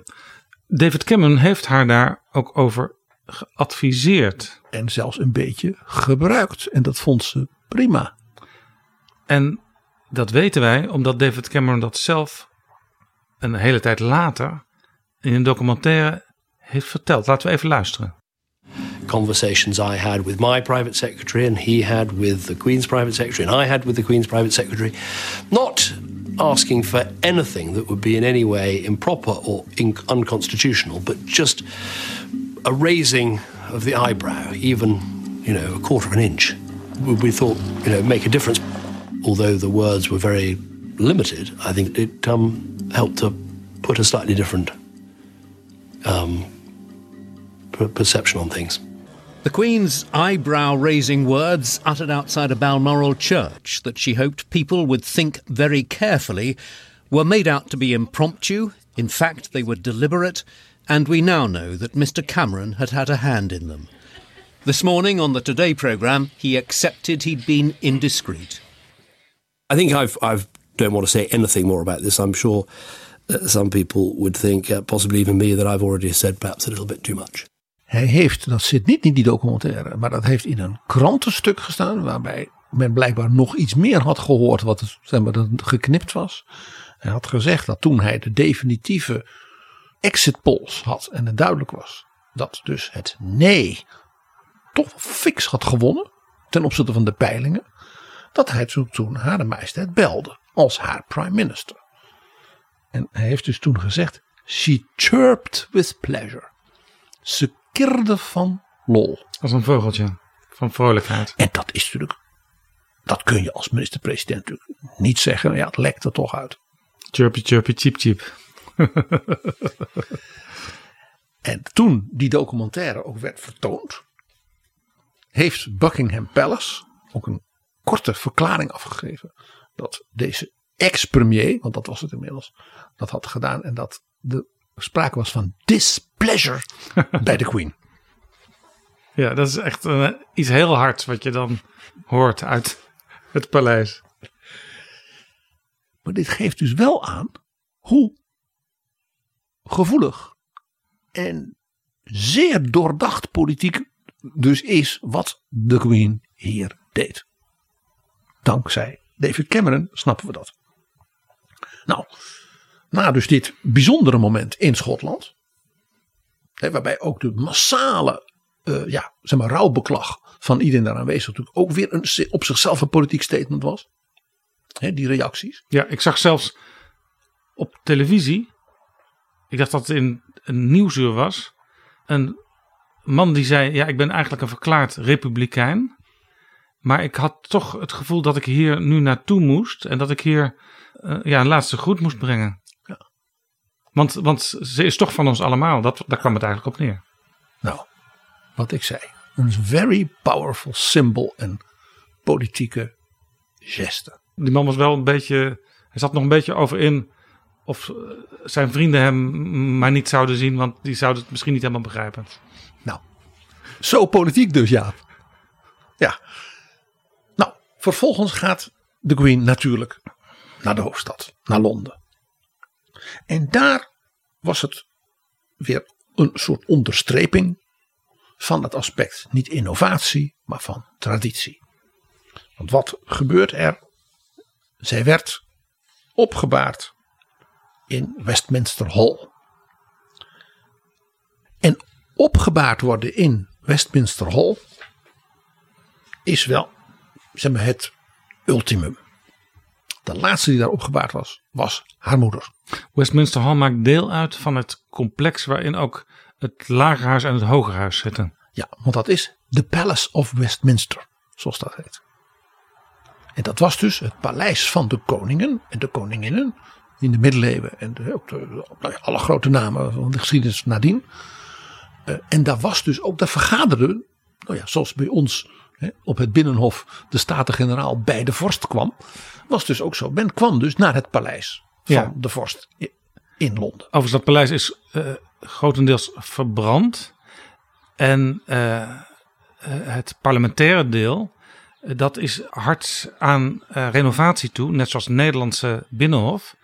David Cameron heeft haar daar ook over geadviseerd. En zelfs een beetje gebruikt. En dat vond ze prima. En dat weten wij omdat David Cameron dat zelf een hele tijd later in een documentaire heeft verteld. Laten we even luisteren. Conversations I had with my private secretary and he had with the Queen's private secretary and I had with the Queen's private secretary. Not asking for anything that would be in any way improper or unconstitutional, but just a raising of the eyebrow, even, you know, a quarter of an inch, we thought, you know, make a difference. Although the words were very limited, I think it um, helped to put a slightly different um, perception on things. The Queen's eyebrow-raising words uttered outside a Balmoral church that she hoped people would think very carefully were made out to be impromptu. In fact, they were deliberate. And we now know that Mister Cameron had had a hand in them. This morning on the Today programme, he accepted he'd been indiscreet. I think I've, I've don't want to say anything more about this. I'm sure uh, some people would think, uh, possibly even me, that I've already said perhaps a little bit too much. Hij heeft, dat zit niet in die documentaire, maar dat heeft in een krantenstuk gestaan, waarbij men blijkbaar nog iets meer had gehoord wat zeg maar, geknipt was. Hij had gezegd dat toen hij de definitieve exit polls had en het duidelijk was dat dus het nee toch fix had gewonnen ten opzichte van de peilingen, dat hij toen Hare Majesteit belde als haar prime minister. En hij heeft dus toen gezegd: she chirped with pleasure. Ze kirde van lol. Als een vogeltje van vrolijkheid. En dat is natuurlijk, dat kun je als minister-president natuurlijk niet zeggen. Ja, het lekt er toch uit. Chirpy, chirpy, cheep, cheep. En toen die documentaire ook werd vertoond, heeft Buckingham Palace ook een korte verklaring afgegeven dat deze ex-premier, want dat was het inmiddels, dat had gedaan en dat er sprake was van displeasure bij de Queen. Ja, dat is echt uh, iets heel hards wat je dan hoort uit het paleis. Maar dit geeft dus wel aan hoe gevoelig en zeer doordacht politiek dus is wat de Queen hier deed. Dankzij David Cameron snappen we dat. Nou, na dus dit bijzondere moment in Schotland, hè, waarbij ook de massale uh, ja, zeg maar, rouwbeklag van iedereen daar aanwezig natuurlijk ook weer een, op zichzelf een politiek statement was. Hè, die reacties. Ja, ik zag zelfs op televisie, ik dacht dat het in een Nieuwsuur was, een man die zei: ja, ik ben eigenlijk een verklaard republikein, maar ik had toch het gevoel dat ik hier nu naartoe moest en dat ik hier uh, ja, een laatste groet moest brengen. Ja. Want, want ze is toch van ons allemaal. Dat, daar kwam het eigenlijk op neer. Nou, wat ik zei. Een very powerful symbol en politieke geste. Die man was wel een beetje, hij zat nog een beetje over in of zijn vrienden hem maar niet zouden zien, want die zouden het misschien niet helemaal begrijpen. Nou, zo politiek dus, Jaap. Ja. Nou, vervolgens gaat de Queen natuurlijk naar de hoofdstad, naar Londen. En daar was het weer een soort onderstreping van het aspect, niet innovatie, maar van traditie. Want wat gebeurt er? Zij werd opgebaard in Westminster Hall. En opgebaard worden in Westminster Hall is wel, zeg maar, het ultimum. De laatste die daar opgebaard was, was haar moeder. Westminster Hall maakt deel uit van het complex waarin ook het Lagerhuis en het Hogerhuis zitten. Ja, want dat is de Palace of Westminster, zoals dat heet. En dat was dus het paleis van de koningen en de koninginnen in de middeleeuwen en de, ook de, nou ja, alle grote namen van de geschiedenis nadien. Uh, en daar was dus ook, daar vergaderden, nou ja, zoals bij ons hè, op het Binnenhof de Staten-Generaal bij de vorst kwam, was dus ook zo. Men kwam dus naar het paleis van ja. de vorst in Londen. Overigens, dat paleis is uh, grotendeels verbrand en uh, uh, het parlementaire deel, uh, dat is hard aan uh, renovatie toe, net zoals het Nederlandse Binnenhof.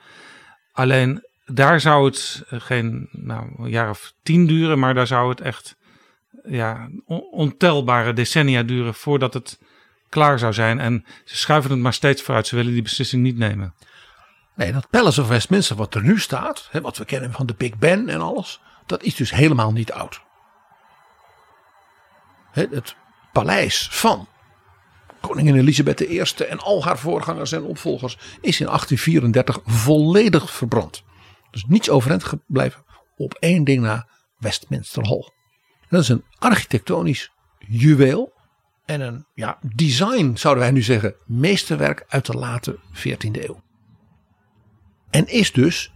Alleen daar zou het geen nou, een jaar of tien duren, maar daar zou het echt ja, ontelbare decennia duren voordat het klaar zou zijn. En ze schuiven het maar steeds vooruit. Ze willen die beslissing niet nemen. Nee, dat Palace of Westminster wat er nu staat, hè, wat we kennen van de Big Ben en alles, dat is dus helemaal niet oud. Hè, het paleis van koningin Elizabeth de Eerste en al haar voorgangers en opvolgers is in achttien vierendertig volledig verbrand. Dus niets overeind gebleven, op één ding na: Westminster Hall. En dat is een architectonisch juweel en een ja, design, zouden wij nu zeggen, meesterwerk uit de late veertiende eeuw. En is dus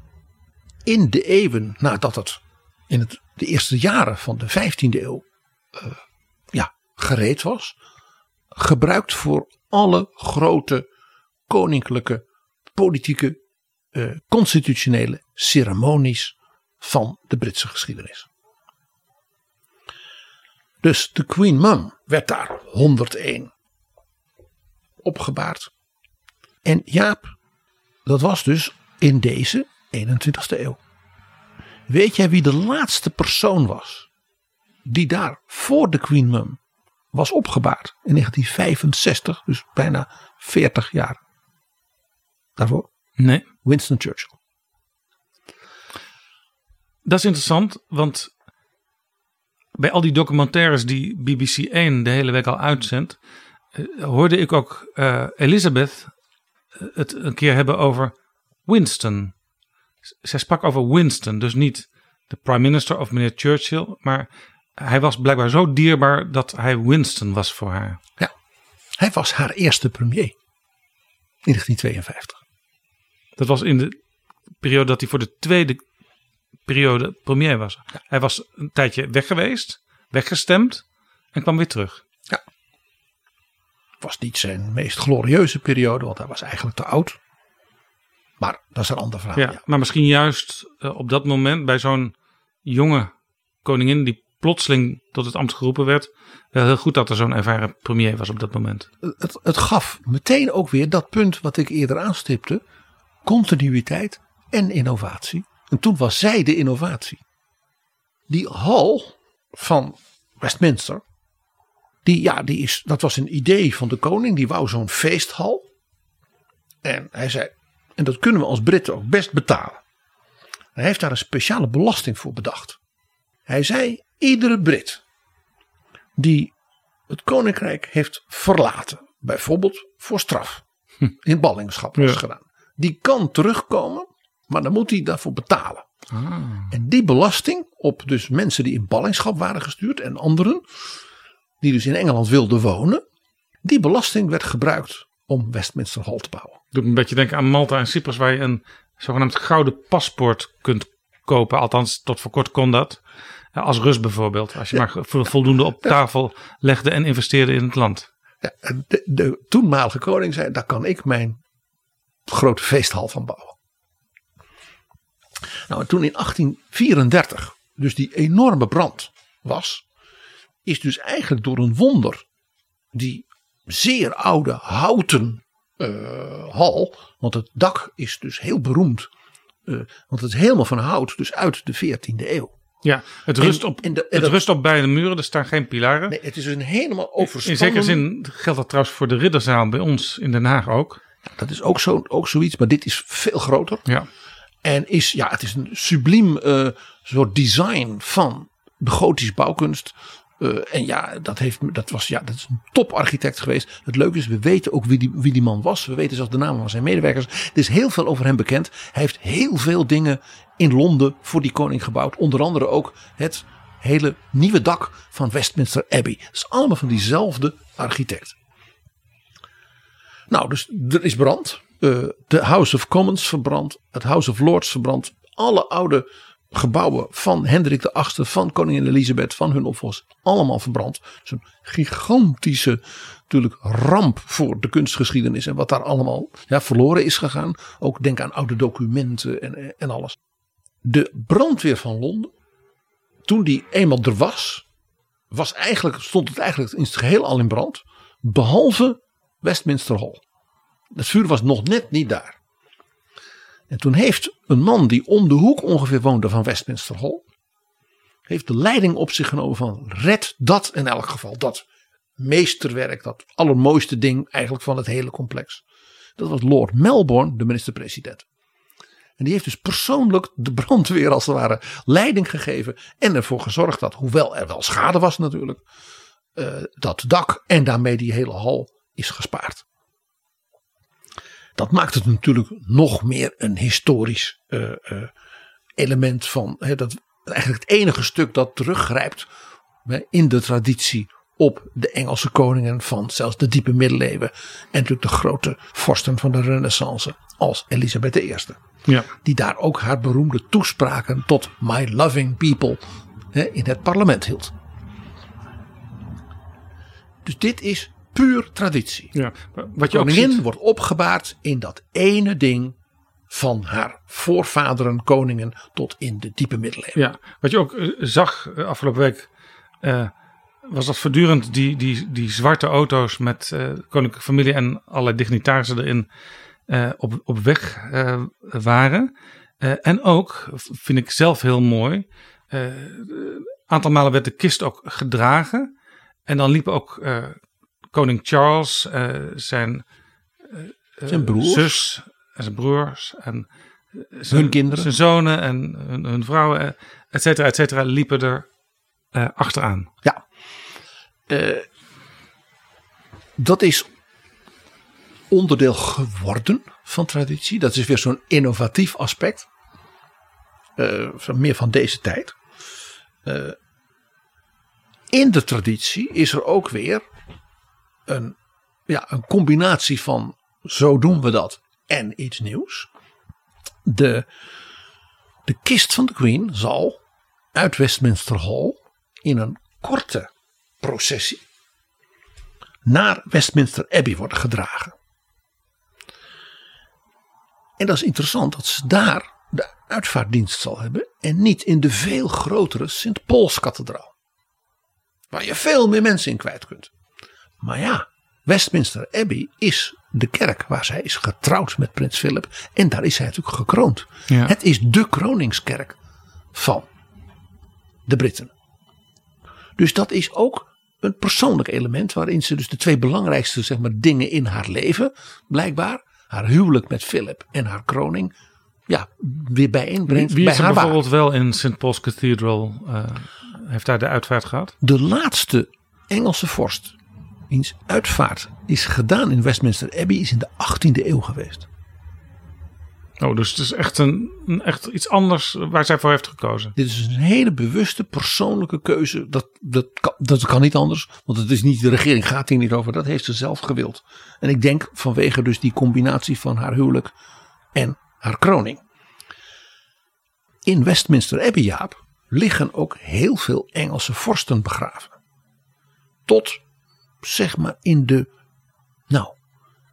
in de eeuwen nadat het in het, de eerste jaren van de vijftiende eeuw uh, ja, gereed was, gebruikt voor alle grote koninklijke, politieke, eh, constitutionele ceremonies van de Britse geschiedenis. Dus de Queen Mum werd daar honderdéén opgebaard. En Jaap, dat was dus in deze eenentwintigste eeuw. Weet jij wie de laatste persoon was die daar voor de Queen Mum was opgebaard in negentien vijfenzestig, dus bijna veertig jaar daarvoor? Nee. Winston Churchill. Dat is interessant, want bij al die documentaires die B B C één de hele week al uitzendt, hoorde ik ook uh, Elizabeth het een keer hebben over Winston. Zij sprak over Winston, dus niet de prime minister of meneer Churchill, maar hij was blijkbaar zo dierbaar dat hij Winston was voor haar. Ja, hij was haar eerste premier in negentien tweeënvijftig. Dat was in de periode dat hij voor de tweede periode premier was. Ja. Hij was een tijdje weg geweest, weggestemd en kwam weer terug. Ja. Was niet zijn meest glorieuze periode, want hij was eigenlijk te oud. Maar dat is een ander verhaal. Ja, ja. Maar misschien juist uh, op dat moment bij zo'n jonge koningin die plotseling tot het ambt geroepen werd, wel heel goed dat er zo'n ervaren premier was op dat moment. Het, het gaf meteen ook weer dat punt wat ik eerder aanstipte. Continuïteit en innovatie. En toen was zij de innovatie. Die hal van Westminster, die, ja, die is, dat was een idee van de koning. Die wou zo'n feesthal. En hij zei, en dat kunnen we als Britten ook best betalen. Hij heeft daar een speciale belasting voor bedacht. Hij zei, iedere Brit die het koninkrijk heeft verlaten, bijvoorbeeld voor straf, in ballingschap was ja. gedaan, die kan terugkomen, maar dan moet hij daarvoor betalen. Ah. En die belasting op dus mensen die in ballingschap waren gestuurd en anderen die dus in Engeland wilden wonen, die belasting werd gebruikt om Westminster Hall te bouwen. Doet me een beetje denken aan Malta en Cyprus, waar je een zogenaamd gouden paspoort kunt kopen. Althans, tot voor kort kon dat. Als Rus bijvoorbeeld. Als je ja. maar voldoende op tafel legde en investeerde in het land. Ja, de, de toenmalige koning zei, daar kan ik mijn grote feesthal van bouwen. Nou, en toen in achttien vierendertig dus die enorme brand was, is dus eigenlijk door een wonder die zeer oude houten uh, hal, want het dak is dus heel beroemd, uh, want het is helemaal van hout, dus uit de veertiende eeuw. Ja, het rust, en, op, en de, het dat, rust op beide muren, er staan geen pilaren. Nee, het is dus een helemaal overspannen. In zekere zin geldt dat trouwens voor de Ridderzaal bij ons in Den Haag ook. Ja, dat is ook, zo, ook zoiets, maar dit is veel groter. Ja. En is, ja, het is een subliem uh, soort design van de gotische bouwkunst. Uh, en ja, dat, heeft, dat, was, ja, dat is een toparchitect geweest. Het leuke is, we weten ook wie die, wie die man was. We weten zelfs de naam van zijn medewerkers. Er is heel veel over hem bekend. Hij heeft heel veel dingen in Londen voor die koning gebouwd. Onder andere ook het hele nieuwe dak van Westminster Abbey. Dat is allemaal van diezelfde architect. Nou, dus er is brand. De uh, House of Commons verbrand. Het House of Lords verbrand. Alle oude gebouwen van Hendrik de achtste, van koningin Elisabeth, van hun opvolgers, allemaal verbrand. Zo'n gigantische natuurlijk ramp voor de kunstgeschiedenis en wat daar allemaal ja, verloren is gegaan. Ook denk aan oude documenten en, en alles. De brandweer van Londen, toen die eenmaal er was, was eigenlijk, stond het eigenlijk in het geheel al in brand, behalve Westminster Hall. Het vuur was nog net niet daar. En toen heeft een man die om de hoek ongeveer woonde van Westminster Hall, heeft de leiding op zich genomen van red dat in elk geval. Dat meesterwerk, dat allermooiste ding eigenlijk van het hele complex. Dat was Lord Melbourne, de minister-president. En die heeft dus persoonlijk de brandweer als het ware leiding gegeven. En ervoor gezorgd dat, hoewel er wel schade was natuurlijk, uh, dat dak en daarmee die hele hal is gespaard. Dat maakt het natuurlijk nog meer een historisch uh, uh, element van. He, dat eigenlijk het enige stuk dat teruggrijpt he, in de traditie op de Engelse koningen van zelfs de diepe middeleeuwen. En natuurlijk de grote vorsten van de Renaissance als Elisabeth de eerste. Ja. Die daar ook haar beroemde toespraken tot My Loving People he, in het parlement hield. Dus dit is puur traditie. Ja, wat je koningin ook ziet, wordt opgebaard in dat ene ding van haar voorvaderen, koningen tot in de diepe middeleeuwen. Ja, wat je ook uh, zag uh, afgelopen week uh, was dat voortdurend die, die, die zwarte auto's met uh, koninklijke familie en allerlei dignitarissen erin uh, op, op weg uh, waren. Uh, en ook, vind ik zelf heel mooi, uh, een aantal malen werd de kist ook gedragen en dan liepen ook uh, Koning Charles, uh, zijn, uh, zijn broers. zus, en zijn broers en zijn, hun kinderen, zijn zonen en hun, hun vrouwen, et cetera, et cetera, liepen er uh, achteraan. Ja, uh, dat is onderdeel geworden van traditie. Dat is weer zo'n innovatief aspect. Uh, meer van deze tijd. Uh, in de traditie is er ook weer een, ja, een combinatie van zo doen we dat en iets nieuws. De, de kist van de Queen zal uit Westminster Hall in een korte processie naar Westminster Abbey worden gedragen. En dat is interessant dat ze daar de uitvaartdienst zal hebben en niet in de veel grotere Sint-Paulskathedraal, waar je veel meer mensen in kwijt kunt. Maar ja, Westminster Abbey is de kerk waar zij is getrouwd met prins Philip en daar is hij natuurlijk gekroond. Ja. Het is de kroningskerk van de Britten. Dus dat is ook een persoonlijk element waarin ze dus de twee belangrijkste, zeg maar, dingen in haar leven, blijkbaar haar huwelijk met Philip en haar kroning, ja, weer bijeenbrengt. Wie bij is haar bijvoorbeeld waar. Wel in Saint Paul's Cathedral uh, heeft daar de uitvaart gehad? De laatste Engelse vorst wiens uitvaart is gedaan in Westminster Abbey is in de achttiende eeuw geweest. Oh, dus het is echt, een, echt iets anders waar zij voor heeft gekozen. Dit is een hele bewuste persoonlijke keuze. Dat, dat, kan, dat kan niet anders. Want het is niet, de regering gaat hier niet over. Dat heeft ze zelf gewild. En ik denk vanwege dus die combinatie van haar huwelijk en haar kroning. In Westminster Abbey, Jaap, liggen ook heel veel Engelse vorsten begraven. Tot, zeg maar, in de nou,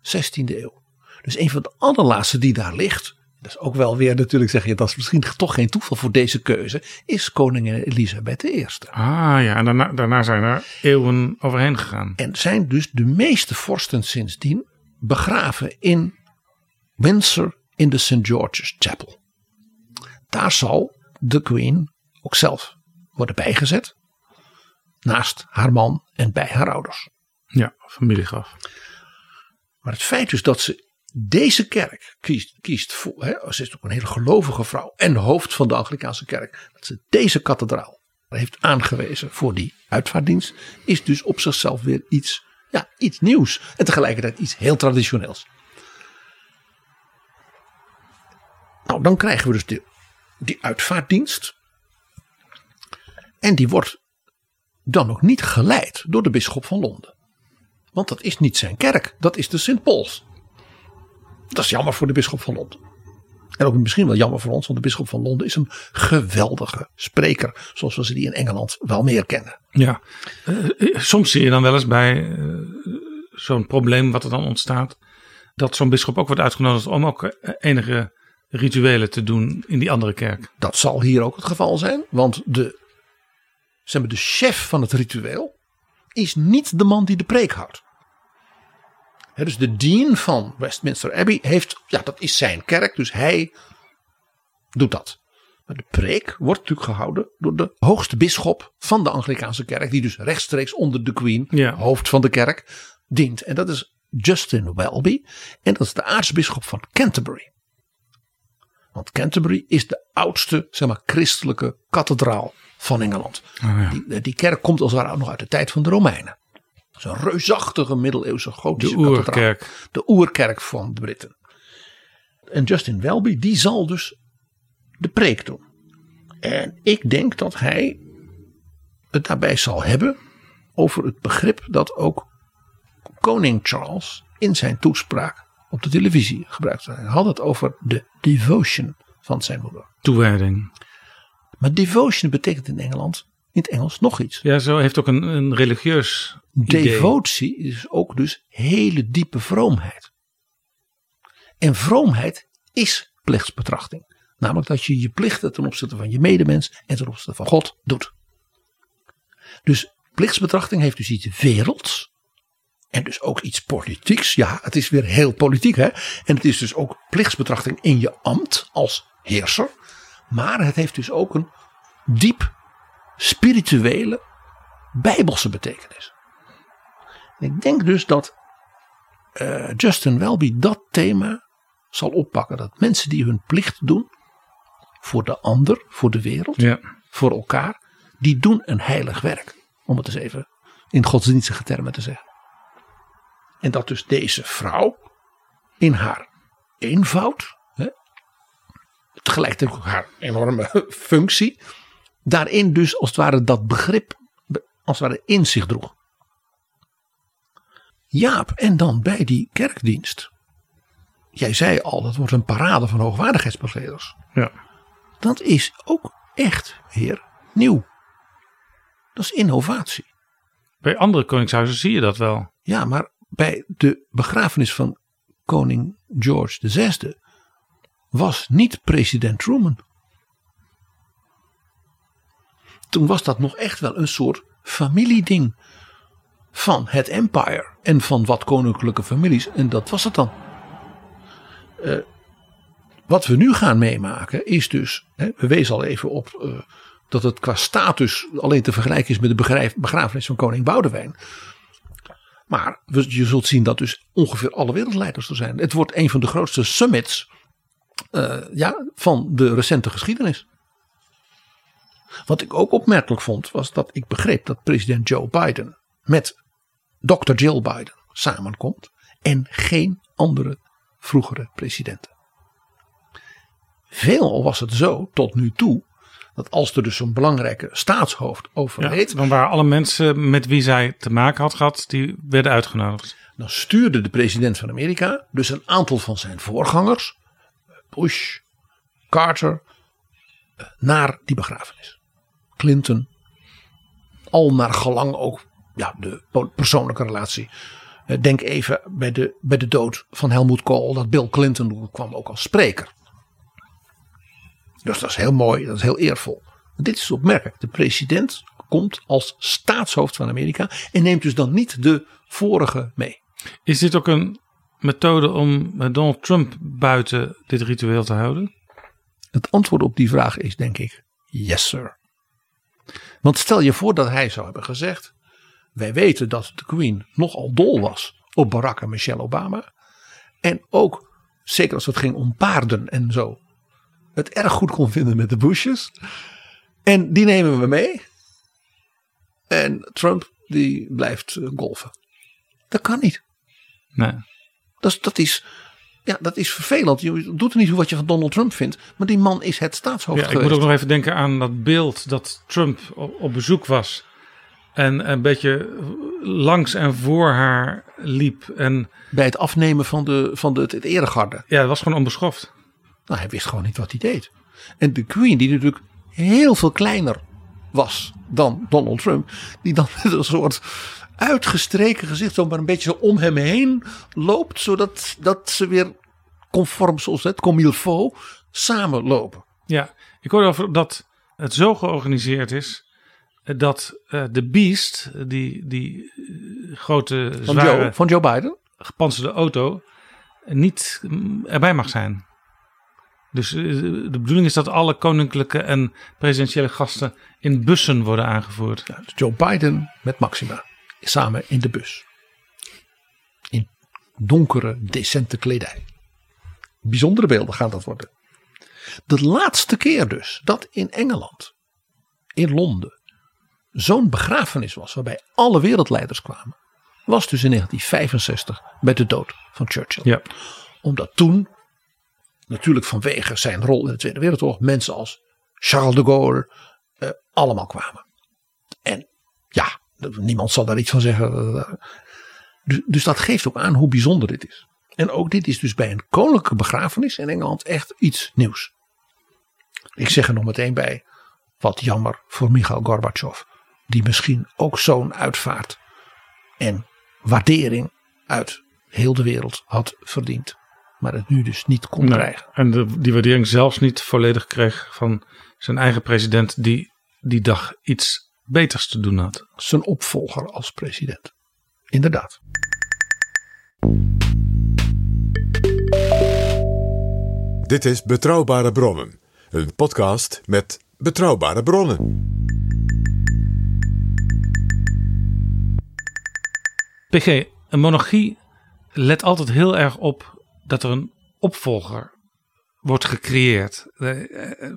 zestiende eeuw. Dus een van de allerlaatste die daar ligt, dat is ook wel weer natuurlijk, zeg je, dat is misschien toch geen toeval voor deze keuze, is koningin Elizabeth de Eerste. Ah ja, en daarna, daarna zijn er eeuwen overheen gegaan. En zijn dus de meeste vorsten sindsdien begraven in Windsor in de Saint George's Chapel. Daar zal de Queen ook zelf worden bijgezet, naast haar man en bij haar ouders. Ja, familiegraf. Maar het feit dus dat ze deze kerk kiest, kiest voor, hè, ze is ook een hele gelovige vrouw en hoofd van de Anglicaanse kerk, dat ze deze kathedraal heeft aangewezen voor die uitvaartdienst, is dus op zichzelf weer iets, ja, iets nieuws en tegelijkertijd iets heel traditioneels. Nou, dan krijgen we dus die, die uitvaartdienst en die wordt dan ook niet geleid door de bisschop van Londen, want dat is niet zijn kerk, dat is de Sint Pauls. Dat is jammer voor de bisschop van Londen. En ook misschien wel jammer voor ons, want de bisschop van Londen is een geweldige spreker, zoals we ze die in Engeland wel meer kennen. Ja, uh, soms zie je dan wel eens bij uh, zo'n probleem wat er dan ontstaat, dat zo'n bisschop ook wordt uitgenodigd om ook enige rituelen te doen in die andere kerk. Dat zal hier ook het geval zijn, want de, zeg maar, de chef van het ritueel is niet de man die de preek houdt. He, dus de dean van Westminster Abbey heeft, ja, dat is zijn kerk, dus hij doet dat. Maar de preek wordt natuurlijk gehouden door de hoogste bisschop van de Anglicaanse kerk, die dus rechtstreeks onder de Queen, ja, hoofd van de kerk, dient. En dat is Justin Welby en dat is de aartsbisschop van Canterbury. Want Canterbury is de oudste, zeg maar, christelijke kathedraal van Engeland. Oh ja. die, die kerk komt als het ware nog uit de tijd van de Romeinen. Dat is een reusachtige middeleeuwse gotische kathedraal. De oerkerk. De oerkerk van de Britten. En Justin Welby, die zal dus de preek doen. En ik denk dat hij het daarbij zal hebben over het begrip dat ook koning Charles in zijn toespraak op de televisie gebruikte. Hij had het over de devotion van zijn moeder. Toewijding. Maar devotion betekent in Engeland, in het Engels, nog iets. Ja, zo heeft ook een, een religieus idee. Devotie is ook dus hele diepe vroomheid. En vroomheid is plichtsbetrachting. Namelijk dat je je plichten ten opzichte van je medemens en ten opzichte van God doet. Dus plichtsbetrachting heeft dus iets werelds. En dus ook iets politieks. Ja, het is weer heel politiek, hè. En het is dus ook plichtsbetrachting in je ambt als heerser. Maar het heeft dus ook een diep spirituele, bijbelse betekenis. En ik denk dus dat uh, Justin Welby dat thema zal oppakken. Dat mensen die hun plicht doen voor de ander, voor de wereld, ja. voor elkaar, die doen een heilig werk. Om het eens even in godsdienstige termen te zeggen. En dat dus deze vrouw in haar eenvoud, hè, tegelijkertijd ook haar enorme functie, daarin dus als het ware dat begrip, als het ware in zich droeg. Jaap, en dan bij die kerkdienst. Jij zei al, dat wordt een parade van hoogwaardigheidsbekleders. Ja. Dat is ook echt weer nieuw. Dat is innovatie. Bij andere koningshuizen zie je dat wel. Ja, maar bij de begrafenis van koning George de zesde was niet president Truman. Toen was dat nog echt wel een soort familieding van het empire en van wat koninklijke families. En dat was het dan. Uh, wat we nu gaan meemaken is dus, hè, we wezen al even op uh, dat het qua status alleen te vergelijken is met de begraf, begrafenis van koning Boudewijn. Maar je zult zien dat dus ongeveer alle wereldleiders er zijn. Het wordt een van de grootste summits uh, ja, van de recente geschiedenis. Wat ik ook opmerkelijk vond was dat ik begreep dat president Joe Biden met dokter Jill Biden samenkomt. En geen andere vroegere presidenten. Veelal was het zo tot nu toe. Dat als er dus zo'n belangrijke staatshoofd overleed. Ja, dan waren alle mensen met wie zij te maken had gehad. Die werden uitgenodigd. Dan stuurde de president van Amerika. Dus een aantal van zijn voorgangers. Bush, Carter. Naar die begrafenis. Clinton. Al naar gelang ook. Ja, de persoonlijke relatie. Denk even bij de, bij de dood van Helmut Kohl. Dat Bill Clinton kwam ook als spreker. Dus dat is heel mooi. Dat is heel eervol. Dit is opmerkelijk. De president komt als staatshoofd van Amerika. En neemt dus dan niet de vorige mee. Is dit ook een methode om Donald Trump buiten dit ritueel te houden? Het antwoord op die vraag is denk ik. Yes sir. Want stel je voor dat hij zou hebben gezegd. Wij weten dat de Queen nogal dol was op Barack en Michelle Obama. En ook, zeker als het ging om paarden en zo, het erg goed kon vinden met de Bushes. En die nemen we mee. En Trump, die blijft golfen. Dat kan niet. Nee. Dat is, dat is, ja, dat is vervelend. Je doet er niet wat je van Donald Trump vindt. Maar die man is het staatshoofd ja, geweest. Ik moet ook nog even denken aan dat beeld dat Trump op, op bezoek was. En een beetje langs en voor haar liep. En bij het afnemen van, de, van de, het eregarde. Ja, het was gewoon onbeschoft. Nou, hij wist gewoon niet wat hij deed. En de Queen, die natuurlijk heel veel kleiner was dan Donald Trump. Die dan met een soort uitgestreken gezicht zo maar een beetje zo om hem heen loopt. Zodat dat ze weer conform, zoals het, comme il faut, samenlopen. Ja, ik hoorde over dat het zo georganiseerd is. Dat uh, de Beast, die, die grote zware, van Joe, van Joe Biden gepantserde auto, niet erbij mag zijn. Dus uh, de bedoeling is dat alle koninklijke en presidentiële gasten in bussen worden aangevoerd. Ja, dus Joe Biden met Maxima, samen in de bus. In donkere, decente kledij. Bijzondere beelden gaan dat worden. De laatste keer dus dat in Engeland, in Londen, zo'n begrafenis was waarbij alle wereldleiders kwamen, was dus in negentien vijfenzestig met de dood van Churchill. Ja. Omdat toen, natuurlijk vanwege zijn rol in de Tweede Wereldoorlog, mensen als Charles de Gaulle eh, allemaal kwamen. En ja, niemand zal daar iets van zeggen. Dus, dus dat geeft ook aan hoe bijzonder dit is. En ook dit is dus bij een koninklijke begrafenis in Engeland echt iets nieuws. Ik zeg er nog meteen bij, wat jammer voor Michail Gorbatsjov, die misschien ook zo'n uitvaart en waardering uit heel de wereld had verdiend. Maar het nu dus niet kon nee, krijgen. En de, die waardering zelfs niet volledig kreeg van zijn eigen president die die dag iets beters te doen had. Zijn opvolger als president. Inderdaad. Dit is Betrouwbare Bronnen. Een podcast met betrouwbare bronnen. P G, een monarchie let altijd heel erg op dat er een opvolger wordt gecreëerd.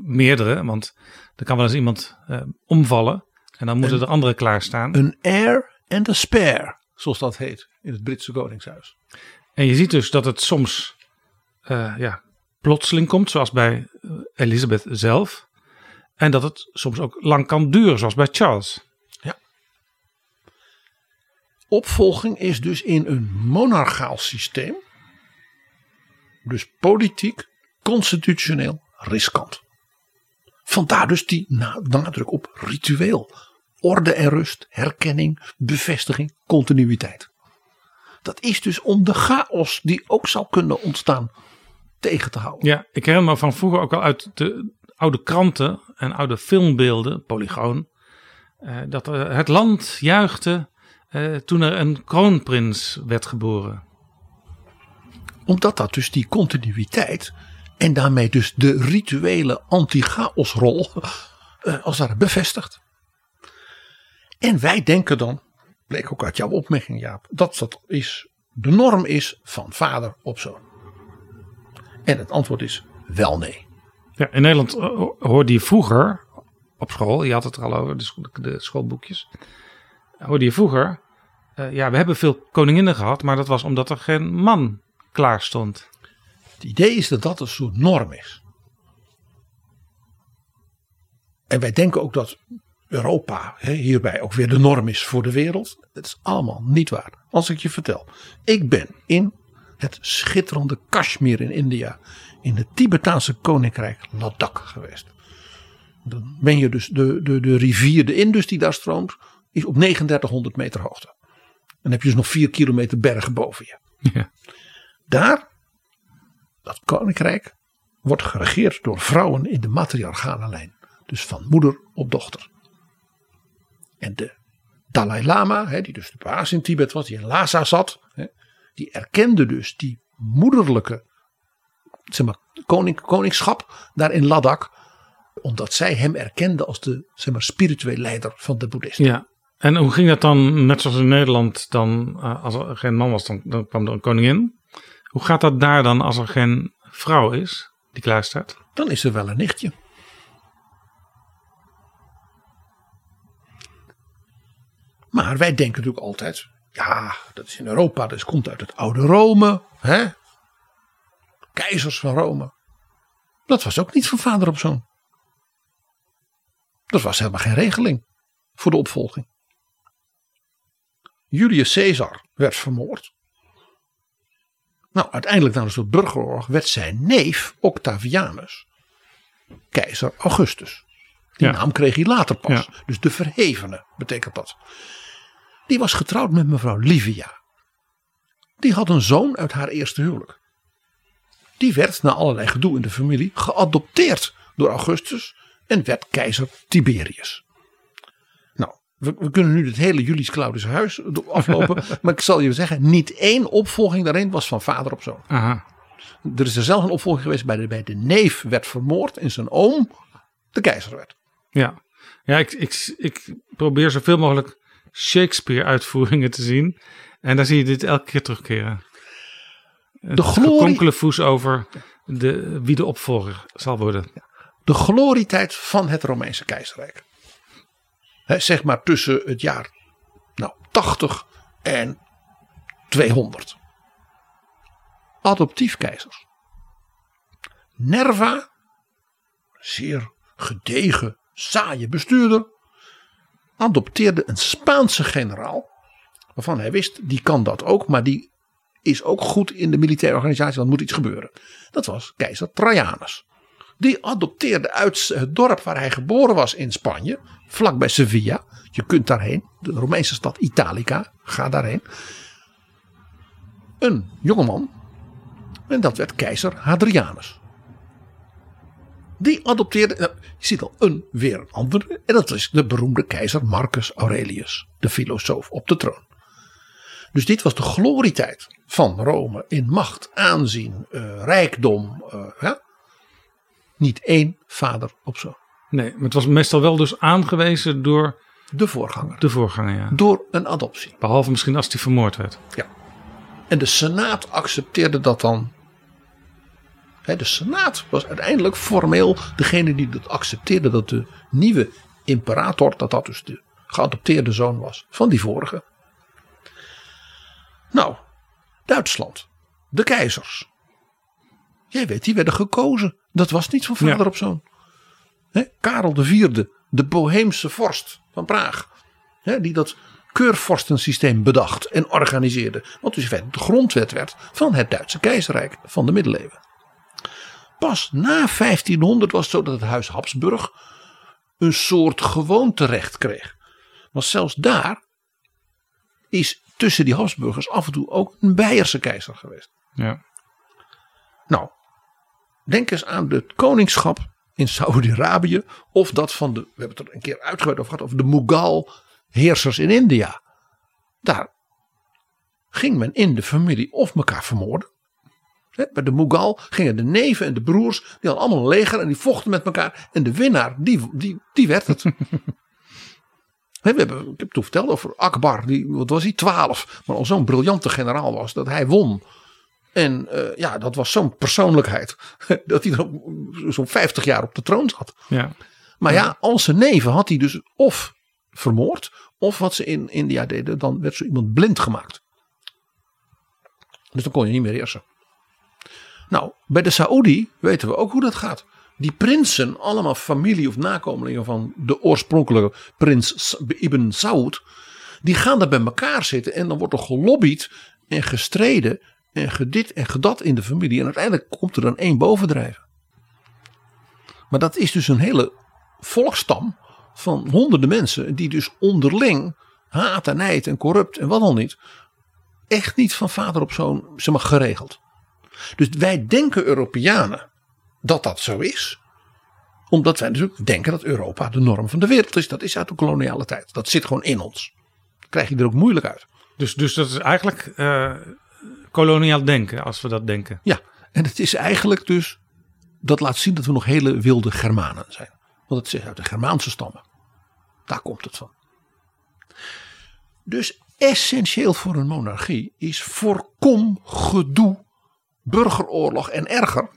Meerdere, want er kan wel eens iemand uh, omvallen. En dan moeten een, er anderen klaarstaan. Een heir en een spare, zoals dat heet in het Britse koningshuis. En je ziet dus dat het soms uh, ja, plotseling komt, zoals bij Elizabeth zelf. En dat het soms ook lang kan duren, zoals bij Charles. Ja. Opvolging is dus in een monarchaal systeem, dus politiek, constitutioneel riskant. Vandaar dus die nadruk op ritueel. Orde en rust, herkenning, bevestiging, continuïteit. Dat is dus om de chaos die ook zou kunnen ontstaan tegen te houden. Ja, ik herinner me van vroeger ook al uit de oude kranten en oude filmbeelden, Polygoon, eh, dat er het land juichte eh, toen er een kroonprins werd geboren. Omdat dat dus die continuïteit en daarmee dus de rituele anti-chaosrol eh, als daar bevestigt. En wij denken dan, bleek ook uit jouw opmerking Jaap, dat dat is, de norm is van vader op zoon. En het antwoord is wel nee. Ja, in Nederland hoorde je vroeger op school, je had het er al over, de schoolboekjes, hoorde je vroeger, uh, ja, we hebben veel koninginnen gehad, maar dat was omdat er geen man klaar stond. Het idee is dat dat een soort norm is. En wij denken ook dat Europa hè, hierbij ook weer de norm is voor de wereld. Dat is allemaal niet waar. Als ik je vertel, ik ben in het schitterende Kashmir in India, in het Tibetaanse koninkrijk Ladakh geweest. Dan ben je dus de, de, de rivier, de Indus die daar stroomt, is op drieduizend negenhonderd meter hoogte. Dan heb je dus nog vier kilometer bergen boven je. Ja. Daar, dat koninkrijk, wordt geregeerd door vrouwen in de matriarchale lijn. Dus van moeder op dochter. En de Dalai Lama, hè, die dus de baas in Tibet was, die in Lhasa zat, hè, die erkende dus die moederlijke zeg maar, koning, koningschap daar in Ladakh, omdat zij hem erkende als de zeg maar, spirituele leider van de boeddhisten. Ja, en hoe ging dat dan, net zoals in Nederland, dan uh, als er geen man was, dan, dan kwam er een koningin. Hoe gaat dat daar dan als er geen vrouw is die klaar staat? Dan is er wel een nichtje. Maar wij denken natuurlijk altijd, ja, dat is in Europa, dat dus komt uit het oude Rome, hè? Keizers van Rome. Dat was ook niet van vader op zoon. Dat was helemaal geen regeling voor de opvolging. Julius Caesar werd vermoord. Nou, uiteindelijk na een soort burgeroorlog werd zijn neef Octavianus keizer Augustus. Die ja. naam kreeg hij later pas. Ja. Dus de verhevene betekent dat. Die was getrouwd met mevrouw Livia. Die had een zoon uit haar eerste huwelijk. Die werd na allerlei gedoe in de familie geadopteerd door Augustus en werd keizer Tiberius. Nou, we, we kunnen nu het hele Julius Claudius huis aflopen. Maar ik zal je zeggen, niet één opvolging daarin was van vader op zoon. Aha. Er is er zelf een opvolging geweest bij de, bij de neef werd vermoord en zijn oom de keizer werd. Ja, ja ik, ik, ik probeer zoveel mogelijk Shakespeare-uitvoeringen te zien. En daar zie je dit elke keer terugkeren. De glorie voes over de, wie de opvolger zal worden. De glorietijd van het Romeinse keizerrijk. He, zeg maar tussen het jaar nou, tachtig en tweehonderd. Adoptief keizers. Nerva, zeer gedegen, saaie bestuurder, adopteerde een Spaanse generaal, waarvan hij wist, die kan dat ook, maar die is ook goed in de militaire organisatie, dan moet iets gebeuren. Dat was keizer Trajanus. Die adopteerde uit het dorp waar hij geboren was in Spanje, vlakbij Sevilla. Je kunt daarheen, de Romeinse stad Italica, ga daarheen. Een jongeman, en dat werd keizer Hadrianus. Die adopteerde, nou, je ziet al een weer een ander. En dat is de beroemde keizer Marcus Aurelius, de filosoof op de troon. Dus dit was de glorietijd van Rome in macht, aanzien, uh, rijkdom. Uh, ja. Niet één vader op zoon. Nee, maar het was meestal wel dus aangewezen door de voorganger. De voorganger, ja. Door een adoptie. Behalve misschien als die vermoord werd. Ja. En de Senaat accepteerde dat dan He, de Senaat was uiteindelijk formeel degene die dat accepteerde dat de nieuwe imperator, dat dat dus de geadopteerde zoon was van die vorige. Nou, Duitsland, de keizers. Jij weet, die werden gekozen. Dat was niet van vader ja. op zoon. He, Karel de Vierde, de Boheemse vorst van Praag. He, die dat keurvorstensysteem bedacht en organiseerde. Wat dus de grondwet werd van het Duitse keizerrijk van de middeleeuwen. Pas na vijftienhonderd was het zo dat het huis Habsburg een soort gewoonterecht kreeg. Want zelfs daar is tussen die Habsburgers af en toe ook een Beierse keizer geweest. Ja. Nou, denk eens aan het koningschap in Saudi-Arabië of dat van de, we hebben het er een keer uitgebreid over gehad, over de Mughal heersers in India. Daar ging men in de familie of elkaar vermoorden. Bij de Mughal gingen de neven en de broers, die hadden allemaal een leger en die vochten met elkaar. En de winnaar, die, die, die werd het. We hebben, ik heb toen verteld over Akbar, die, wat was hij, twaalf. Maar al zo'n briljante generaal was dat hij won. En uh, ja, dat was zo'n persoonlijkheid. Dat hij er zo'n vijftig jaar op de troon zat. Ja. Maar ja, als zijn neven had hij dus of vermoord, of wat ze in India deden, dan werd zo iemand blind gemaakt. Dus dan kon je niet meer heersen. Nou, bij de Saoedi weten we ook hoe dat gaat. Die prinsen, allemaal familie of nakomelingen van de oorspronkelijke prins Ibn Saud, die gaan daar bij elkaar zitten en dan wordt er gelobbyd en gestreden en gedit en gedat in de familie. En uiteindelijk komt er dan één bovendrijven. Maar dat is dus een hele volksstam van honderden mensen die dus onderling haat en nijd en corrupt en wat dan niet, echt niet van vader op zoon, zeg maar, geregeld. Dus wij denken Europeanen dat dat zo is. Omdat wij natuurlijk denken dat Europa de norm van de wereld is. Dat is uit de koloniale tijd. Dat zit gewoon in ons. Dat krijg je er ook moeilijk uit. Dus, dus dat is eigenlijk uh, koloniaal denken als we dat denken. Ja, en het is eigenlijk dus, dat laat zien dat we nog hele wilde Germanen zijn. Want het is uit de Germaanse stammen. Daar komt het van. Dus essentieel voor een monarchie is voorkom gedoe, burgeroorlog en erger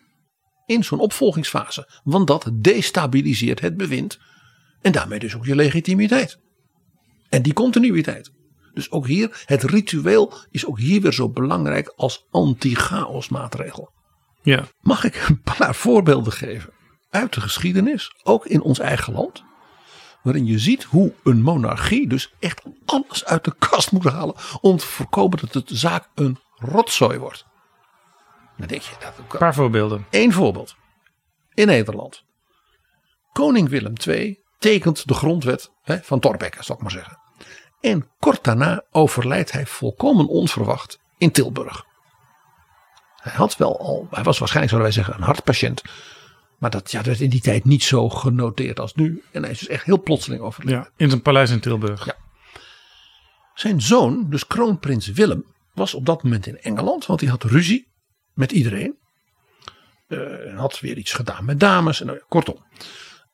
in zo'n opvolgingsfase. Want dat destabiliseert het bewind en daarmee dus ook je legitimiteit. En die continuïteit. Dus ook hier, het ritueel is ook hier weer zo belangrijk als anti-chaosmaatregel. Ja. Mag ik een paar voorbeelden geven uit de geschiedenis, ook in ons eigen land, waarin je ziet hoe een monarchie dus echt alles uit de kast moet halen om te voorkomen dat de zaak een rotzooi wordt. Dan denk je, dat een paar voorbeelden. Eén voorbeeld. In Nederland. Koning Willem de Tweede tekent de grondwet hè, van Thorbecke, zal ik maar zeggen. En kort daarna overlijdt hij volkomen onverwacht in Tilburg. Hij had wel al, hij was waarschijnlijk, zouden wij zeggen, een hartpatiënt. Maar dat, ja, dat werd in die tijd niet zo genoteerd als nu. En hij is dus echt heel plotseling overleden. Ja, in zijn paleis in Tilburg. Ja. Zijn zoon, dus kroonprins Willem, was op dat moment in Engeland, want hij had ruzie met iedereen. Uh, had weer iets gedaan met dames. En, nou ja, kortom.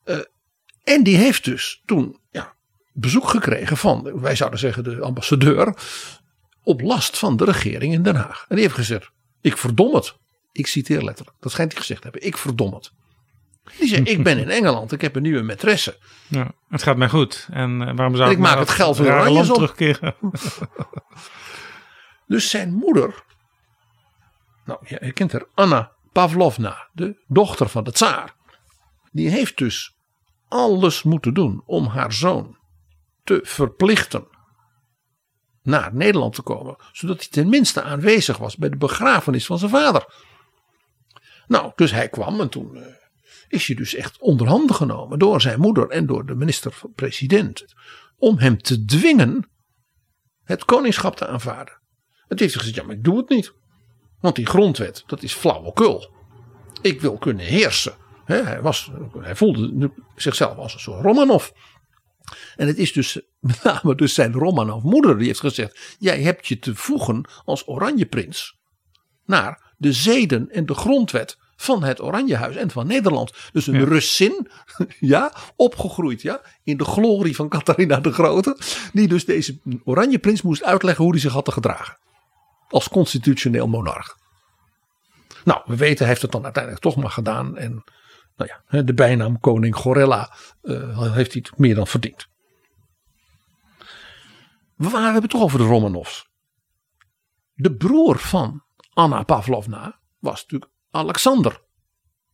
Uh, en die heeft dus toen ja, bezoek gekregen van, wij zouden zeggen de ambassadeur, op last van de regering in Den Haag. En die heeft gezegd, ik verdom het. Ik citeer letterlijk. Dat schijnt hij gezegd te hebben. Ik verdom het. Die zei, ik ben in Engeland. Ik heb een nieuwe maîtresse. Ja, het gaat mij goed. En uh, waarom zou en ik maak het geld weer aan land terugkeren? Dus zijn moeder, nou, je kent haar, Anna Pavlovna, de dochter van de tsaar. Die heeft dus alles moeten doen om haar zoon te verplichten naar Nederland te komen. Zodat hij tenminste aanwezig was bij de begrafenis van zijn vader. Nou, dus hij kwam en toen uh, is hij dus echt onderhanden genomen door zijn moeder en door de minister-president. Om hem te dwingen het koningschap te aanvaarden. Het heeft hij gezegd, ja maar ik doe het niet. Want die grondwet, dat is flauwekul. Ik wil kunnen heersen. He, hij, was, hij voelde zichzelf als een soort Romanov. En het is dus met name dus zijn Romanov moeder die heeft gezegd, jij hebt je te voegen als Oranjeprins naar de zeden en de grondwet van het Oranjehuis en van Nederland. Dus een ja. Russin, ja, opgegroeid ja, in de glorie van Catharina de Grote, die dus deze Oranjeprins moest uitleggen hoe hij zich had te gedragen als constitutioneel monarch. Nou, we weten, hij heeft het dan uiteindelijk toch maar gedaan. En nou ja, de bijnaam koning Gorilla uh, heeft hij het meer dan verdiend. We hebben het toch over de Romanovs. De broer van Anna Pavlovna was natuurlijk Alexander.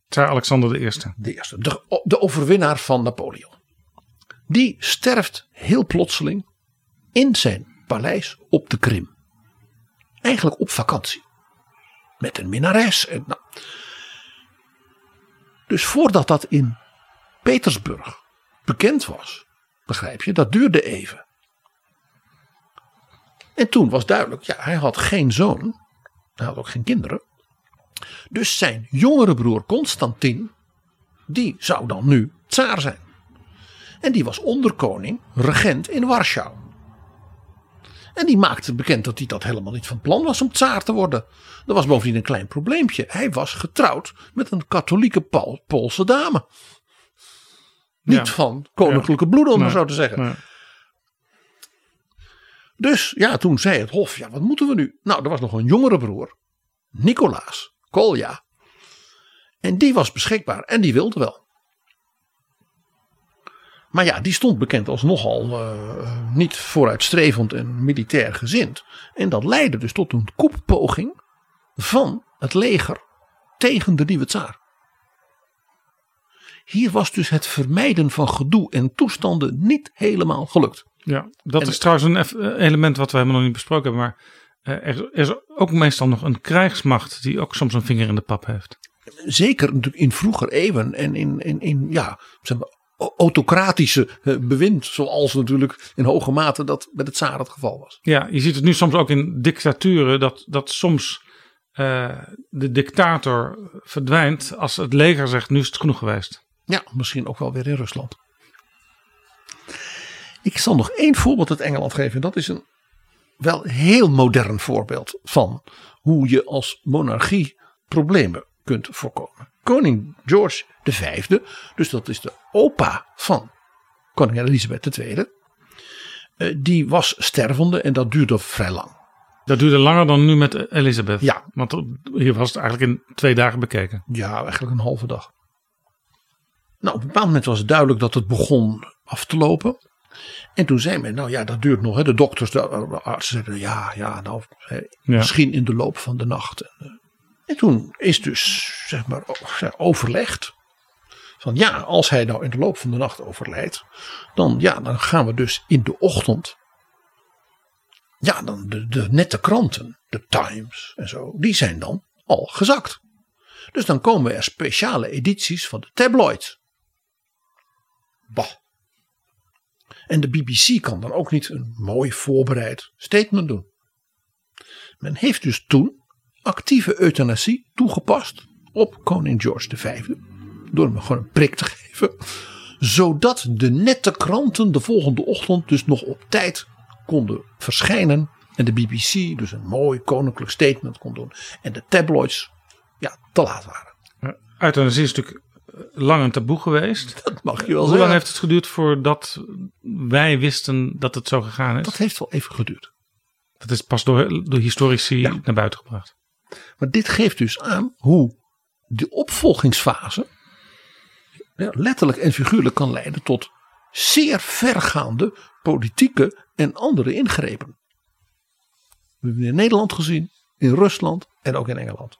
Tsaar Alexander de Eerste. De Eerste, de, de overwinnaar van Napoleon. Die sterft heel plotseling in zijn paleis op de Krim. Eigenlijk op vakantie. Met een minnares. En nou. Dus voordat dat in Petersburg bekend was, begrijp je, dat duurde even. En toen was duidelijk, ja, hij had geen zoon. Hij had ook geen kinderen. Dus zijn jongere broer Constantin, die zou dan nu tsaar zijn. En die was onderkoning, regent in Warschau. En die maakte bekend dat hij dat helemaal niet van plan was om tsaar te worden. Er was bovendien een klein probleempje. Hij was getrouwd met een katholieke Paul, Poolse dame. Niet ja. van koninklijke bloeden, om maar nee, zo te zeggen. Nee. Dus ja, toen zei het hof, ja, wat moeten we nu? Nou, er was nog een jongere broer, Nicolaas Kolja. En die was beschikbaar en die wilde wel. Maar ja, die stond bekend als nogal uh, niet vooruitstrevend en militair gezind. En dat leidde dus tot een koeppoging van het leger tegen de nieuwe tsaar. Hier was dus het vermijden van gedoe en toestanden niet helemaal gelukt. Ja, dat en is trouwens een element wat we helemaal nog niet besproken hebben. Maar er is ook meestal nog een krijgsmacht die ook soms een vinger in de pap heeft. Zeker in vroeger eeuwen en in, in, in ja, zeg maar, autocratische bewind, zoals natuurlijk in hoge mate dat met het tsaar het geval was. Ja, je ziet het nu soms ook in dictaturen dat, dat soms uh, de dictator verdwijnt als het leger zegt nu is het genoeg geweest. Ja, misschien ook wel weer in Rusland. Ik zal nog één voorbeeld uit Engeland geven. Dat is een wel heel modern voorbeeld van hoe je als monarchie problemen kunt voorkomen. Koning George de Vijfde, dus dat is de opa van koningin Elizabeth de Tweede, die was stervende en dat duurde vrij lang. Dat duurde langer dan nu met Elizabeth? Ja. Want hier was het eigenlijk in twee dagen bekeken. Ja, eigenlijk een halve dag. Nou, op een bepaald moment was het duidelijk dat het begon af te lopen. En toen zei men, nou ja, dat duurt nog. Hè. De dokters, de artsen zeiden, ja, ja, nou, hè, ja. misschien in de loop van de nacht. En toen is dus, zeg maar, overlegd. Van ja, als hij nou in de loop van de nacht overlijdt. Dan, ja, dan gaan we dus in de ochtend. Ja, dan de, de nette kranten, de Times en zo, die zijn dan al gezakt. Dus dan komen er speciale edities van de tabloids. Bah. En de B B C kan dan ook niet een mooi voorbereid statement doen. Men heeft dus toen actieve euthanasie toegepast op koning George de Vijfde. Door hem gewoon een prik te geven. Zodat de nette kranten de volgende ochtend dus nog op tijd konden verschijnen. En de B B C dus een mooi koninklijk statement kon doen. En de tabloids ja, te laat waren. Euthanasie is natuurlijk lang een taboe geweest. Dat mag je wel Hoe zeggen. Hoe lang heeft het geduurd voordat wij wisten dat het zo gegaan is? Dat heeft wel even geduurd. Dat is pas door, door historici ja. naar buiten gebracht. Maar dit geeft dus aan hoe de opvolgingsfase ja, letterlijk en figuurlijk kan leiden tot zeer vergaande politieke en andere ingrepen. We hebben in Nederland gezien, in Rusland en ook in Engeland.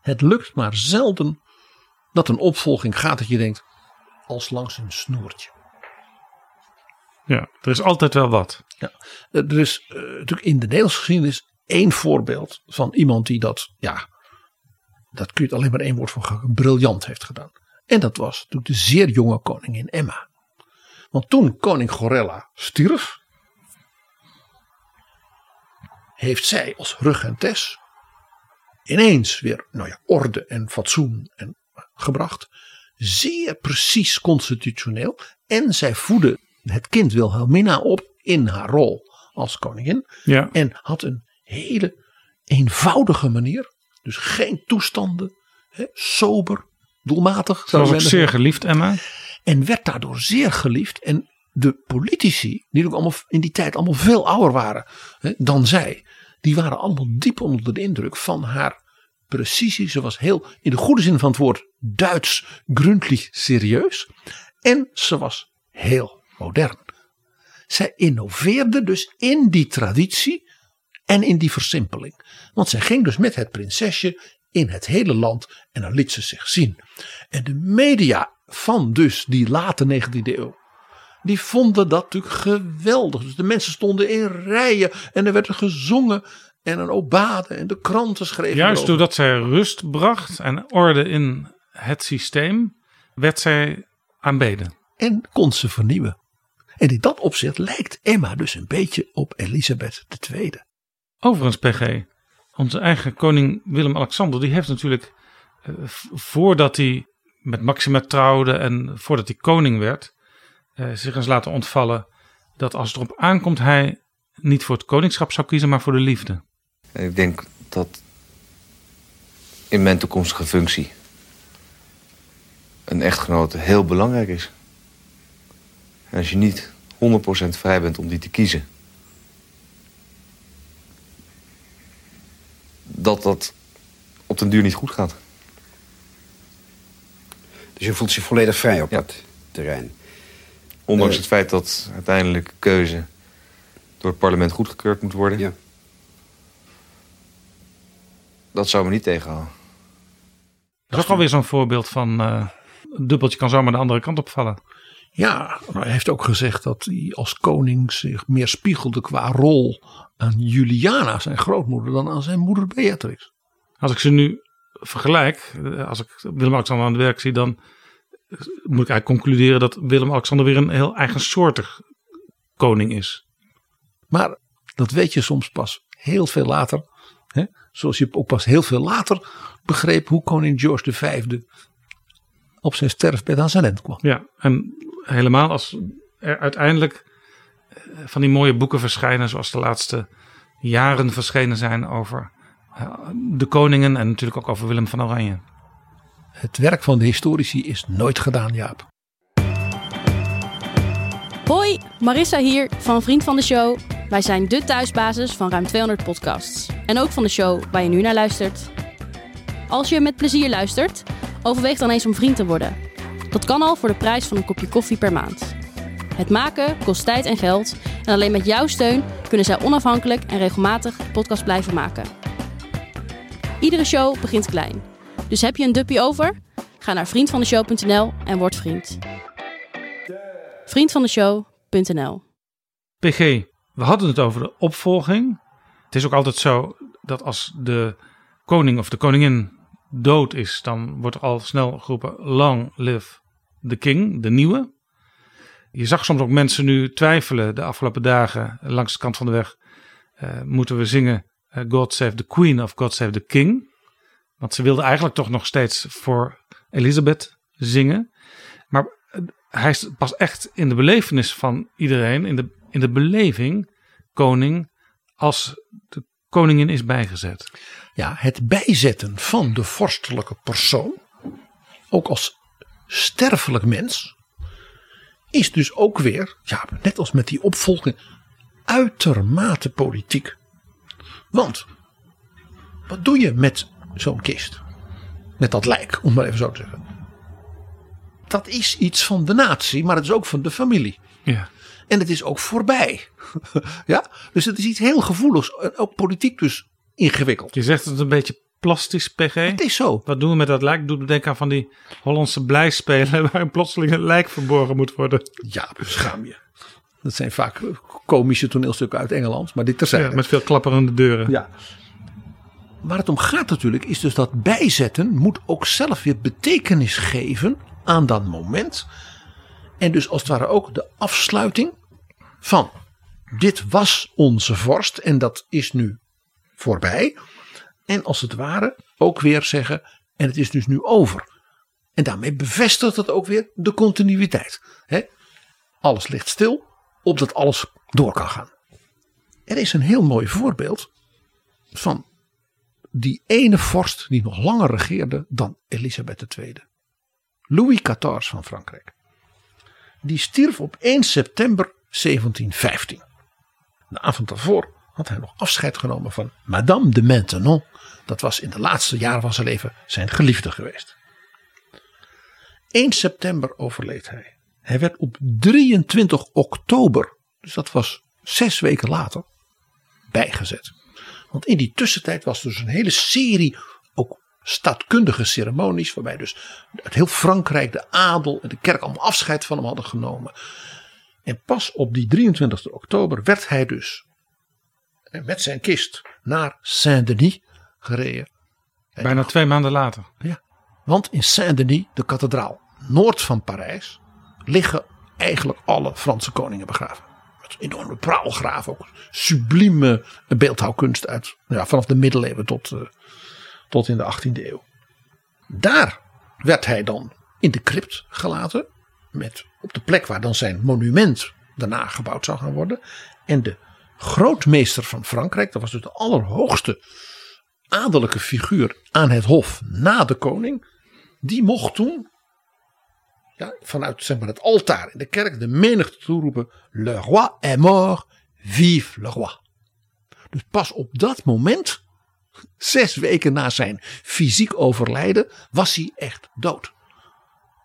Het lukt maar zelden dat een opvolging gaat dat je denkt als langs een snoertje. Ja, er is altijd wel wat. Ja, er is uh, natuurlijk in de Nederlandse geschiedenis één voorbeeld van iemand die dat, ja, dat kun je alleen maar één woord van briljant heeft gedaan. En dat was natuurlijk de zeer jonge koningin Emma. Want toen koning Gorella stierf, heeft zij als regentes ineens weer, nou ja, orde en fatsoen en gebracht. Zeer precies constitutioneel. En zij voedde het kind Wilhelmina op in haar rol als koningin. Ja. En had een hele eenvoudige manier. Dus geen toestanden. Hè, sober. Doelmatig. Ze was ook zeer geliefd, Emma. En werd daardoor zeer geliefd. En de politici, die ook allemaal in die tijd allemaal veel ouder waren hè, dan zij. Die waren allemaal diep onder de indruk van haar precisie. Ze was heel, in de goede zin van het woord, Duits, gründlich serieus. En ze was heel modern. Zij innoveerde dus in die traditie en in die versimpeling. Want zij ging dus met het prinsesje in het hele land en dan liet ze zich zien. En de media van dus die late negentiende eeuw, die vonden dat natuurlijk geweldig. Dus de mensen stonden in rijen en er werd er gezongen en een obade en de kranten schreven. Juist erover. Doordat zij rust bracht en orde in het systeem, werd zij aanbeden. En kon ze vernieuwen. En in dat opzicht lijkt Emma dus een beetje op Elizabeth de tweede. Overigens, P G, onze eigen koning Willem-Alexander, die heeft natuurlijk, eh, voordat hij met Maxima trouwde en voordat hij koning werd, eh, zich eens laten ontvallen dat als het erop aankomt hij niet voor het koningschap zou kiezen, maar voor de liefde. Ik denk dat in mijn toekomstige functie een echtgenote heel belangrijk is. En als je niet honderd procent vrij bent om die te kiezen, dat dat op den duur niet goed gaat. Dus je voelt zich volledig vrij op ja. dat terrein. Ondanks uh, het feit dat uiteindelijk keuze door het parlement goedgekeurd moet worden. Ja. Dat zou me niet tegenhouden. Dat is ook alweer zo'n voorbeeld van uh, een dubbeltje kan zomaar de andere kant opvallen. Ja, maar hij heeft ook gezegd dat hij als koning zich meer spiegelde qua rol aan Juliana, zijn grootmoeder, dan aan zijn moeder Beatrix. Als ik ze nu vergelijk, als ik Willem-Alexander aan het werk zie, dan moet ik eigenlijk concluderen dat Willem-Alexander weer een heel eigensoortig koning is. Maar dat weet je soms pas heel veel later, hè? Zoals je ook pas heel veel later begreep hoe koning George de vijfde op zijn sterfbed aan zijn end kwam. Ja, en helemaal als er uiteindelijk van die mooie boeken verschijnen, zoals de laatste jaren verschenen zijn over de koningen en natuurlijk ook over Willem van Oranje. Het werk van de historici is nooit gedaan, Jaap. Hoi, Marissa hier van Vriend van de Show. Wij zijn de thuisbasis van ruim tweehonderd podcasts. En ook van de show waar je nu naar luistert. Als je met plezier luistert, overweeg dan eens om vriend te worden. Dat kan al voor de prijs van een kopje koffie per maand. Het maken kost tijd en geld en alleen met jouw steun kunnen zij onafhankelijk en regelmatig podcast blijven maken. Iedere show begint klein. Dus heb je een duppie over? Ga naar vriend van de show punt n l en word vriend. vriend van de show punt n l P G, we hadden het over de opvolging. Het is ook altijd zo dat als de koning of de koningin dood is, dan wordt er al snel geroepen long live the king, de nieuwe. Je zag soms ook mensen nu twijfelen de afgelopen dagen langs de kant van de weg. Uh, moeten we zingen uh, God save the queen of God save the king? Want ze wilden eigenlijk toch nog steeds voor Elizabeth zingen. Maar uh, hij is pas echt in de belevenis van iedereen, in de, in de beleving koning, als de koningin is bijgezet. Ja, het bijzetten van de vorstelijke persoon, ook als sterfelijk mens, is dus ook weer, ja, net als met die opvolging, uitermate politiek. Want wat doe je met zo'n kist? Met dat lijk, om maar even zo te zeggen. Dat is iets van de natie, maar het is ook van de familie. Ja. En het is ook voorbij. Ja? Dus het is iets heel gevoeligs, ook politiek dus ingewikkeld. Je zegt het een beetje plastisch, P G. Het is zo. Wat doen we met dat lijk? Doet me denken aan van die Hollandse blijspelen waarin plotseling een lijk verborgen moet worden. Ja, schaam je. Dat zijn vaak komische toneelstukken uit Engeland, maar dit terzijde. Ja, met veel klapperende deuren. Ja. Waar het om gaat natuurlijk is dus dat bijzetten moet ook zelf weer betekenis geven aan dat moment. En dus als het ware ook de afsluiting van dit was onze vorst en dat is nu voorbij. En als het ware ook weer zeggen, en het is dus nu over. En daarmee bevestigt het ook weer de continuïteit. He? Alles ligt stil, opdat alles door kan gaan. Er is een heel mooi voorbeeld van die ene vorst die nog langer regeerde dan Elizabeth de tweede. Louis de veertiende van Frankrijk. Die stierf op één september zeventien vijftien. De avond daarvoor had hij nog afscheid genomen van Madame de Maintenon. Dat was in de laatste jaren van zijn leven zijn geliefde geweest. eerste september overleed hij. Hij werd op drieëntwintig oktober, dus dat was zes weken later, bijgezet. Want in die tussentijd was dus een hele serie ook staatkundige ceremonies, waarbij dus uit heel Frankrijk de adel en de kerk allemaal afscheid van hem hadden genomen. En pas op die drieëntwintigste oktober werd hij dus met zijn kist naar Saint-Denis gereden. En bijna twee maanden later. Ja, want in Saint-Denis, de kathedraal, noord van Parijs, liggen eigenlijk alle Franse koningen begraven. Met enorme praalgraven, ook sublieme beeldhouwkunst uit, ja, vanaf de middeleeuwen tot, uh, tot in de achttiende eeuw. Daar werd hij dan in de crypt gelaten, met op de plek waar dan zijn monument daarna gebouwd zou gaan worden. En de grootmeester van Frankrijk, dat was dus de allerhoogste adellijke figuur aan het hof na de koning, die mocht toen, ja, vanuit zeg maar, het altaar in de kerk de menigte toeroepen: Le roi est mort, vive le roi. Dus pas op dat moment, zes weken na zijn fysiek overlijden, was hij echt dood.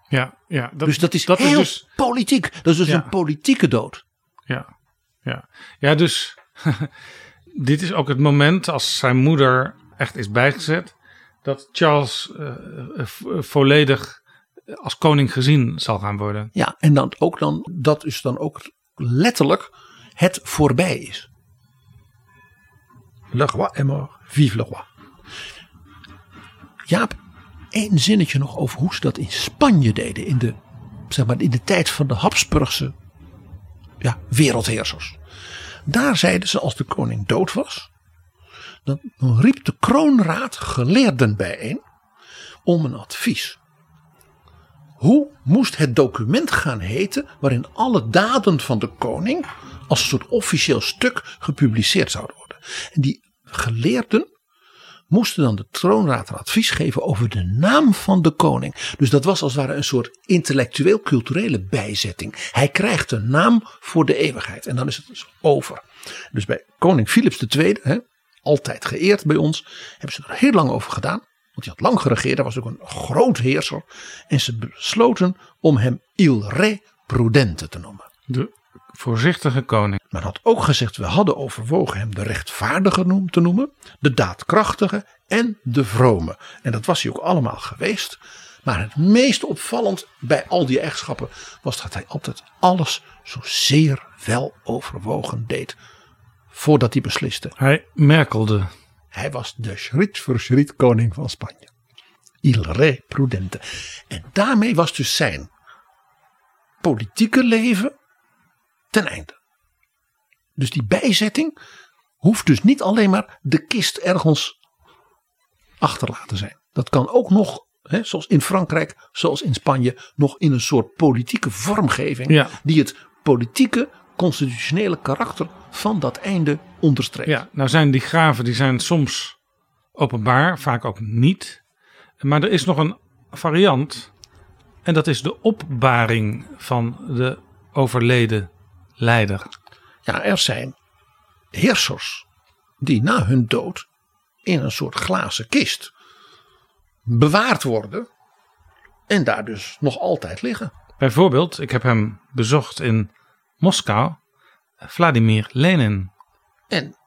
Ja, ja, dat, dus dat is dat heel is dus, politiek. Dat is dus ja. een politieke dood. Ja, ja. ja dus dit is ook het moment als zijn moeder echt is bijgezet, dat Charles uh, uh, volledig als koning gezien zal gaan worden. Ja, en dan ook dan, dat is dan ook letterlijk het voorbij is. Le roi est mort, vive le roi. Jaap, één zinnetje nog over hoe ze dat in Spanje deden. In de, zeg maar, in de tijd van de Habsburgse ja, wereldheersers. Daar zeiden ze, als de koning dood was, dan riep de kroonraad geleerden bijeen om een advies. Hoe moest het document gaan heten waarin alle daden van de koning als een soort officieel stuk gepubliceerd zouden worden? En die geleerden moesten dan de troonraad een advies geven over de naam van de koning. Dus dat was als het ware een soort intellectueel-culturele bijzetting. Hij krijgt een naam voor de eeuwigheid en dan is het dus over. Dus bij koning Philips de Tweede, hè, altijd geëerd bij ons, hebben ze er heel lang over gedaan. Want hij had lang geregeerd, hij was ook een groot heerser. En ze besloten om hem Il Re Prudente te noemen. De voorzichtige koning. Men had ook gezegd, we hadden overwogen hem de rechtvaardige te noemen. De daadkrachtige en de vrome. En dat was hij ook allemaal geweest. Maar het meest opvallend bij al die eigenschappen was dat hij altijd alles zo zeer wel overwogen deed. Voordat hij besliste. Hij merkelde. Hij was de schriet voor schriet koning van Spanje. Il re prudente. En daarmee was dus zijn politieke leven ten einde. Dus die bijzetting hoeft dus niet alleen maar de kist ergens achterlaten zijn. Dat kan ook nog, hè, zoals in Frankrijk, zoals in Spanje, nog in een soort politieke vormgeving. Ja. Die het politieke, constitutionele karakter van dat einde onderstreept. Ja, nou zijn die graven, die zijn soms openbaar, vaak ook niet. Maar er is nog een variant en dat is de opbaring van de overleden leider. Ja, er zijn heersers die na hun dood in een soort glazen kist bewaard worden en daar dus nog altijd liggen. Bijvoorbeeld, ik heb hem bezocht in Moskou, Vladimir Lenin. En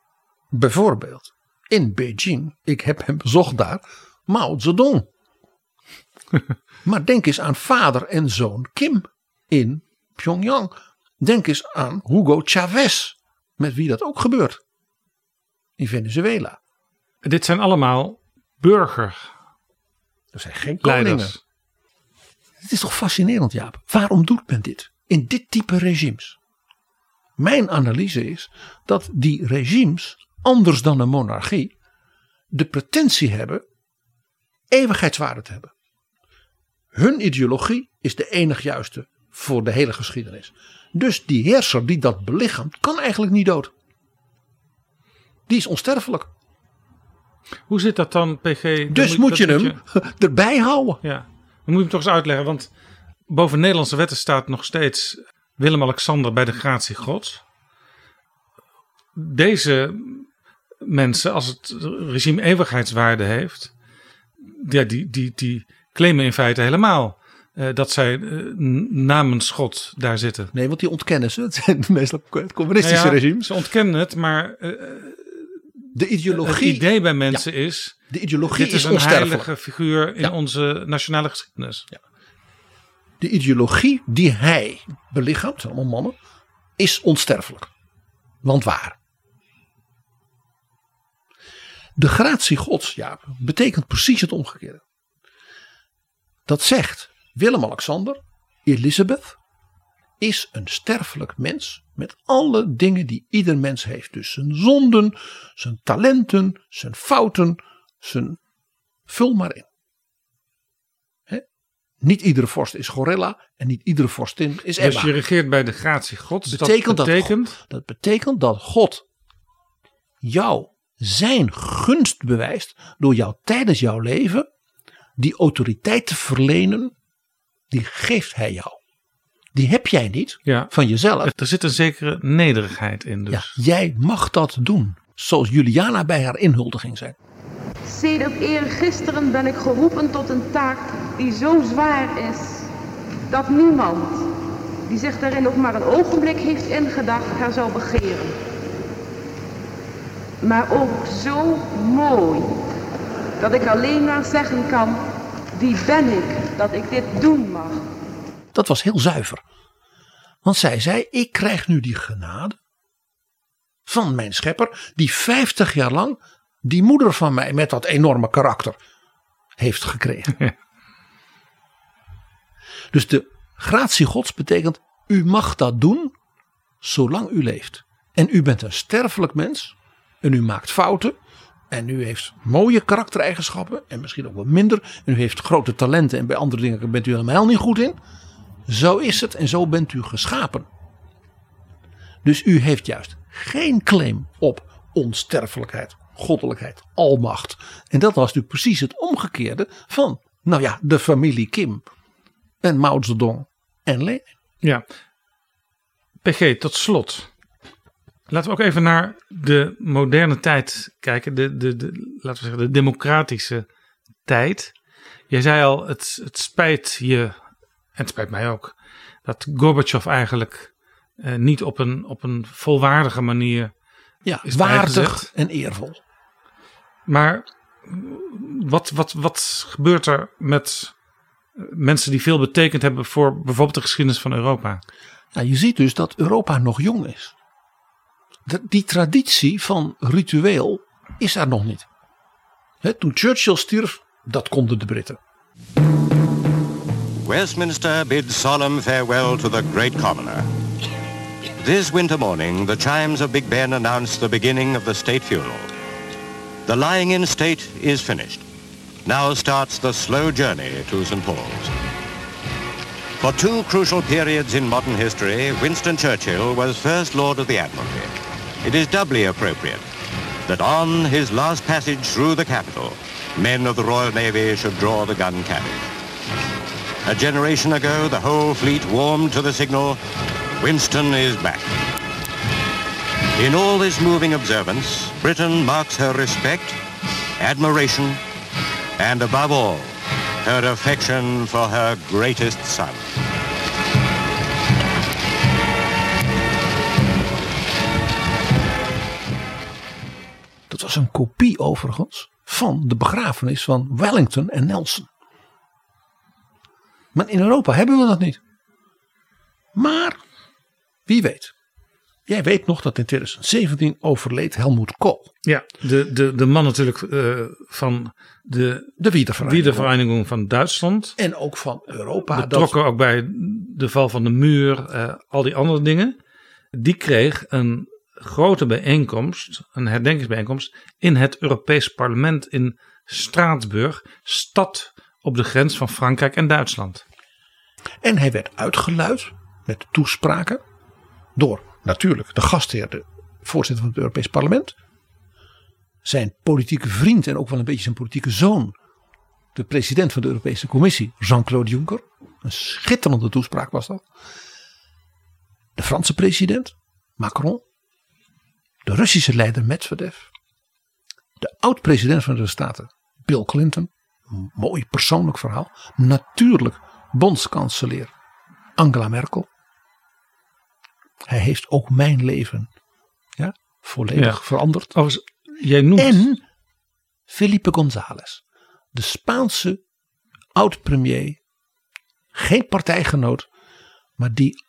bijvoorbeeld in Beijing, ik heb hem bezocht daar, Mao Zedong. Maar denk eens aan vader en zoon Kim in Pyongyang. Denk eens aan Hugo Chavez, met wie dat ook gebeurt in Venezuela. Dit zijn allemaal burger. Er zijn geen koningen. Het is toch fascinerend, Jaap. Waarom doet men dit? In dit type regimes. Mijn analyse is dat die regimes, anders dan een monarchie, de pretentie hebben eeuwigheidswaarde te hebben. Hun ideologie is de enig juiste voor de hele geschiedenis. Dus die heerser die dat belichaamt, kan eigenlijk niet dood. Die is onsterfelijk. Hoe zit dat dan, P G? Dus moet je hem je... erbij houden. Ja, dan moet je hem toch eens uitleggen, want boven Nederlandse wetten staat nog steeds Willem-Alexander bij de gratie Gods. deze mensen, als het regime eeuwigheidswaarde heeft, ja, die, die, die claimen in feite helemaal uh, dat zij uh, namens God daar zitten. Nee, want die ontkennen ze. Het zijn meestal het communistische ja, ja, regime. Ze ontkennen het, maar uh, de ideologie, het idee bij mensen ja, is, de ideologie dit is, is een heilige figuur in ja, onze nationale geschiedenis. Ja. De ideologie die hij belichaamt, allemaal mannen, is onsterfelijk. Want waar? De gratie gods, Jaap, betekent precies het omgekeerde. Dat zegt Willem-Alexander, Elizabeth is een sterfelijk mens met alle dingen die ieder mens heeft. Dus zijn zonden, zijn talenten, zijn fouten, zijn... vul maar in. Hè? Niet iedere vorst is gorilla en niet iedere vorstin is Emma. Dus je regeert bij de gratie gods. Betekent dat, betekent... Dat, God, dat betekent dat God jou zijn gunst bewijst door jou tijdens jouw leven die autoriteit te verlenen, die geeft hij jou. Die heb jij niet ja, van jezelf. Er zit een zekere nederigheid in dus. Ja, jij mag dat doen, zoals Juliana bij haar inhuldiging zei. Sedert eergisteren ben ik geroepen tot een taak die zo zwaar is dat niemand die zich daarin ook maar een ogenblik heeft ingedacht haar zou begeren. Maar ook zo mooi dat ik alleen maar zeggen kan, wie ben ik dat ik dit doen mag. Dat was heel zuiver. Want zij zei, ik krijg nu die genade van mijn schepper die vijftig jaar lang die moeder van mij met dat enorme karakter heeft gekregen. Ja. Dus de gratie gods betekent, u mag dat doen zolang u leeft. En u bent een sterfelijk mens en u maakt fouten en u heeft mooie karaktereigenschappen en misschien ook wat minder. En u heeft grote talenten en bij andere dingen bent u helemaal niet goed in. Zo is het en zo bent u geschapen. Dus u heeft juist geen claim op onsterfelijkheid, goddelijkheid, almacht. En dat was natuurlijk precies het omgekeerde van, nou ja, de familie Kim en Mao Zedong en Lenin. Ja, P G, tot slot. Laten we ook even naar de moderne tijd kijken. De, de, de, laten we zeggen de democratische tijd. Jij zei al, het, het spijt je... En het spijt mij ook dat Gorbachev eigenlijk eh, niet op een, op een volwaardige manier ja, is waardig en eervol. Maar wat, wat, wat gebeurt er met mensen die veel betekend hebben voor bijvoorbeeld de geschiedenis van Europa? Nou, je ziet dus dat Europa nog jong is. De, die traditie van ritueel is er nog niet. He, toen Churchill stierf, dat konden de Britten. Westminster bids solemn farewell to the great commoner. This winter morning, the chimes of Big Ben announce the beginning of the state funeral. The lying in state is finished. Now starts the slow journey to Saint Paul's. For two crucial periods in modern history, Winston Churchill was first Lord of the Admiralty. It is doubly appropriate that on his last passage through the capital, men of the Royal Navy should draw the gun carriage. A generation ago, the whole fleet warmed to the signal, Winston is back. In all this moving observance, Britain marks her respect, admiration, and above all, her affection for her greatest son. Dat was een kopie overigens van de begrafenis van Wellington en Nelson. Maar in Europa hebben we dat niet. Maar wie weet. Jij weet nog dat in twintig zeventien overleed Helmut Kohl. Ja, de, de, de man natuurlijk uh, van de, de Wiedervereinigung van Duitsland. En ook van Europa. Betrokken dat... ook bij de val van de muur. Uh, al die andere dingen. Die kreeg een grote bijeenkomst. Een herdenkingsbijeenkomst. In het Europees Parlement in Straatsburg. Stad op de grens van Frankrijk en Duitsland. En hij werd uitgeluid met toespraken door natuurlijk de gastheer, de voorzitter van het Europees Parlement, zijn politieke vriend en ook wel een beetje zijn politieke zoon, de president van de Europese Commissie, Jean-Claude Juncker. Een schitterende toespraak was dat. De Franse president, Macron, de Russische leider Medvedev, de oud-president van de Staten Bill Clinton, een mooi persoonlijk verhaal, natuurlijk bondskanselier Angela Merkel. Hij heeft ook mijn leven ja, volledig ja. veranderd. Als jij noemt... En Felipe González, de Spaanse oud-premier, geen partijgenoot, maar die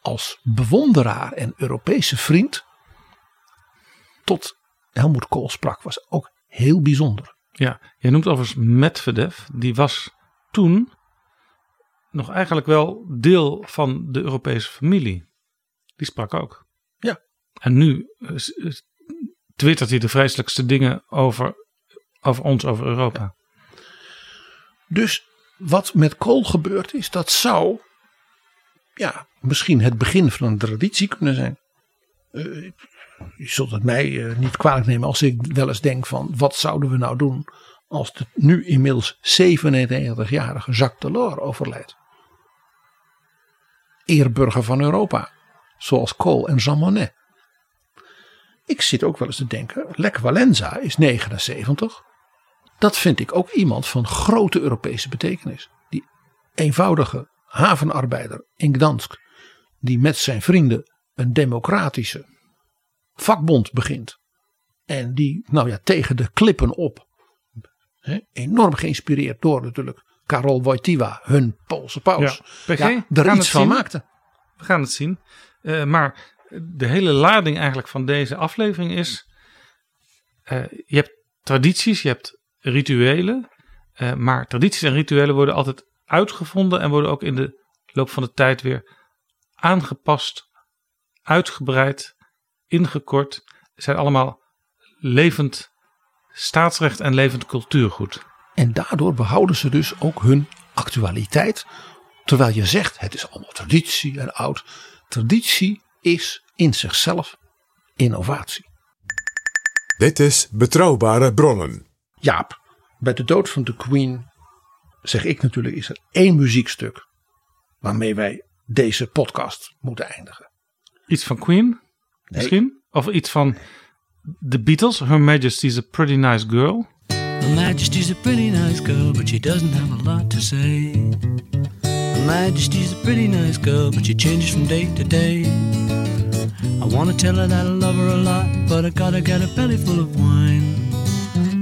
als bewonderaar en Europese vriend tot Helmut Kohl sprak, was ook heel bijzonder. Ja, jij noemt overigens Medvedev, die was toen nog eigenlijk wel deel van de Europese familie. Die sprak ook. Ja. En nu uh, twittert hij de vreselijkste dingen over, over ons, over Europa. Ja. Dus wat met Kohl gebeurd is, dat zou ja, misschien het begin van een traditie kunnen zijn. Uh, je zult het mij uh, niet kwalijk nemen als ik wel eens denk van wat zouden we nou doen als de nu inmiddels zevenennegentigjarige Jacques Delors overlijdt. Eerburger van Europa, zoals Kohl en Jean Monnet. Ik zit ook wel eens te denken, Lech Walesa is negenenzeventig. Dat vind ik ook iemand van grote Europese betekenis. Die eenvoudige havenarbeider in Gdansk, die met zijn vrienden een democratische vakbond begint. En die nou ja, tegen de klippen op, hè, enorm geïnspireerd door natuurlijk Karol Wojtyła, hun Poolse paus, ja, ja, er iets van maakte. We gaan het zien. Uh, maar de hele lading eigenlijk van deze aflevering is, uh, je hebt tradities, je hebt rituelen, uh, maar tradities en rituelen worden altijd uitgevonden en worden ook in de loop van de tijd weer aangepast, uitgebreid, ingekort. Zijn allemaal levend staatsrecht en levend cultuurgoed. En daardoor behouden ze dus ook hun actualiteit. Terwijl je zegt, het is allemaal traditie en oud. Traditie is in zichzelf innovatie. Dit is Betrouwbare Bronnen. Jaap, bij de dood van de Queen, zeg ik natuurlijk, is er één muziekstuk waarmee wij deze podcast moeten eindigen. Iets van Queen? Nee. Misschien? Of iets van nee. The Beatles? Her Majesty's a Pretty Nice Girl. Her Majesty's a pretty nice girl, but she doesn't have a lot to say. Her Majesty's a pretty nice girl, but she changes from day to day. I want to tell her that I love her a lot, but I gotta get a belly full of wine.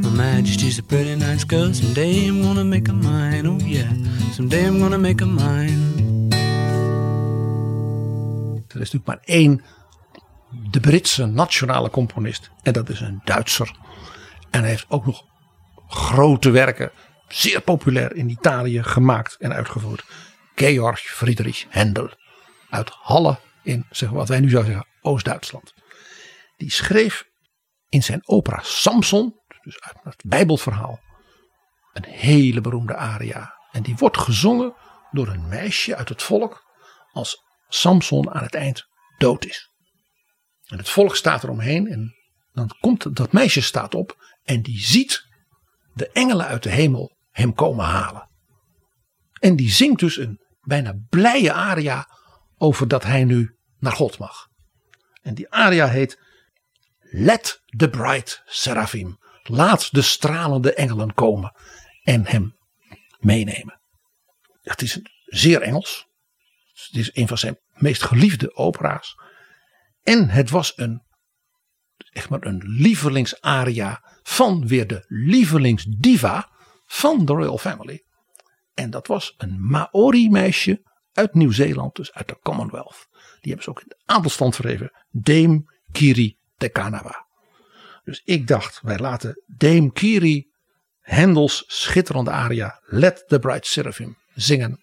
Her Majesty's a pretty nice girl, someday I'm gonna make her mine. Oh yeah, someday I'm gonna make her mine. Er is natuurlijk maar één, de Britse nationale componist. En dat is een Duitser. En hij heeft ook nog grote werken, zeer populair in Italië, gemaakt en uitgevoerd. Georg Friedrich Händel. Uit Halle in zeg, wat wij nu zouden zeggen Oost-Duitsland. Die schreef in zijn opera Samson, dus uit het Bijbelverhaal, een hele beroemde aria. En die wordt gezongen door een meisje uit het volk als Samson aan het eind dood is. En het volk staat eromheen. En dan komt dat meisje staat op. En die ziet de engelen uit de hemel hem komen halen. En die zingt dus een bijna blije aria over dat hij nu naar God mag. En die aria heet Let the bright seraphim. Laat de stralende engelen komen en hem meenemen. Het is zeer Engels. Het is een van zijn meest geliefde opera's. En het was een, echt maar een lievelingsaria van weer de lievelingsdiva van de Royal Family. En dat was een Maori meisje uit Nieuw-Zeeland, dus uit de Commonwealth. Die hebben ze ook in de adelstand verheven. Dame Kiri Te Kanawa. Dus ik dacht, wij laten Dame Kiri Händels schitterende aria Let the Bright Seraphim zingen.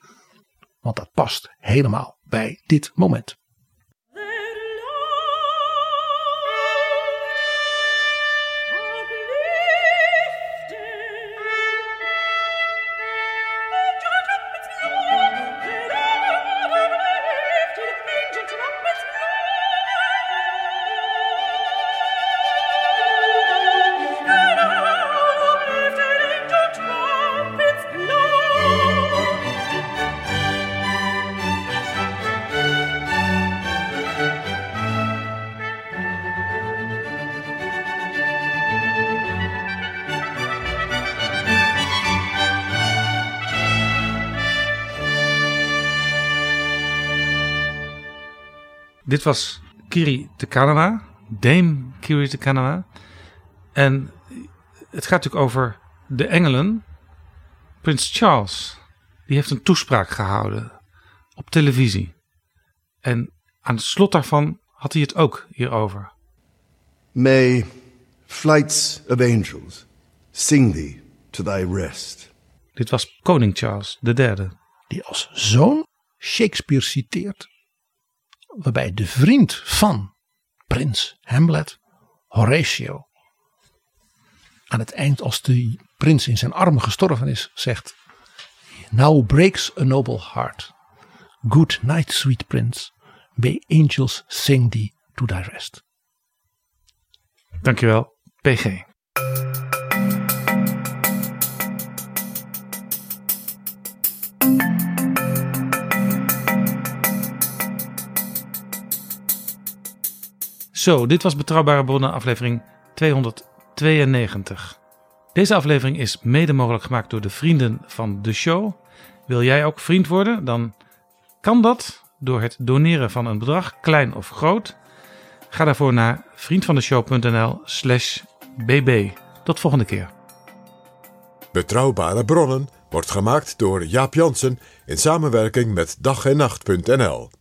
Want dat past helemaal bij dit moment. Dit was Kiri te Kanawa, Dame Kiri te Kanawa. En het gaat natuurlijk over de engelen. Prins Charles, die heeft een toespraak gehouden op televisie. En aan het slot daarvan had hij het ook hierover. May flights of angels sing thee to thy rest. Dit was koning Charles de derde. Die als zoon Shakespeare citeert. Waarbij de vriend van prins Hamlet, Horatio, aan het eind als de prins in zijn armen gestorven is, zegt: Now breaks a noble heart. Good night, sweet prince. May angels sing thee to thy rest. Dankjewel, P G. Zo, dit was Betrouwbare Bronnen aflevering tweehonderdtweeënnegentig. Deze aflevering is mede mogelijk gemaakt door de vrienden van de show. Wil jij ook vriend worden? Dan kan dat door het doneren van een bedrag, klein of groot. Ga daarvoor naar vriendvandeshow.nl slash bb. Tot volgende keer. Betrouwbare Bronnen wordt gemaakt door Jaap Jansen in samenwerking met dag en nacht punt n l.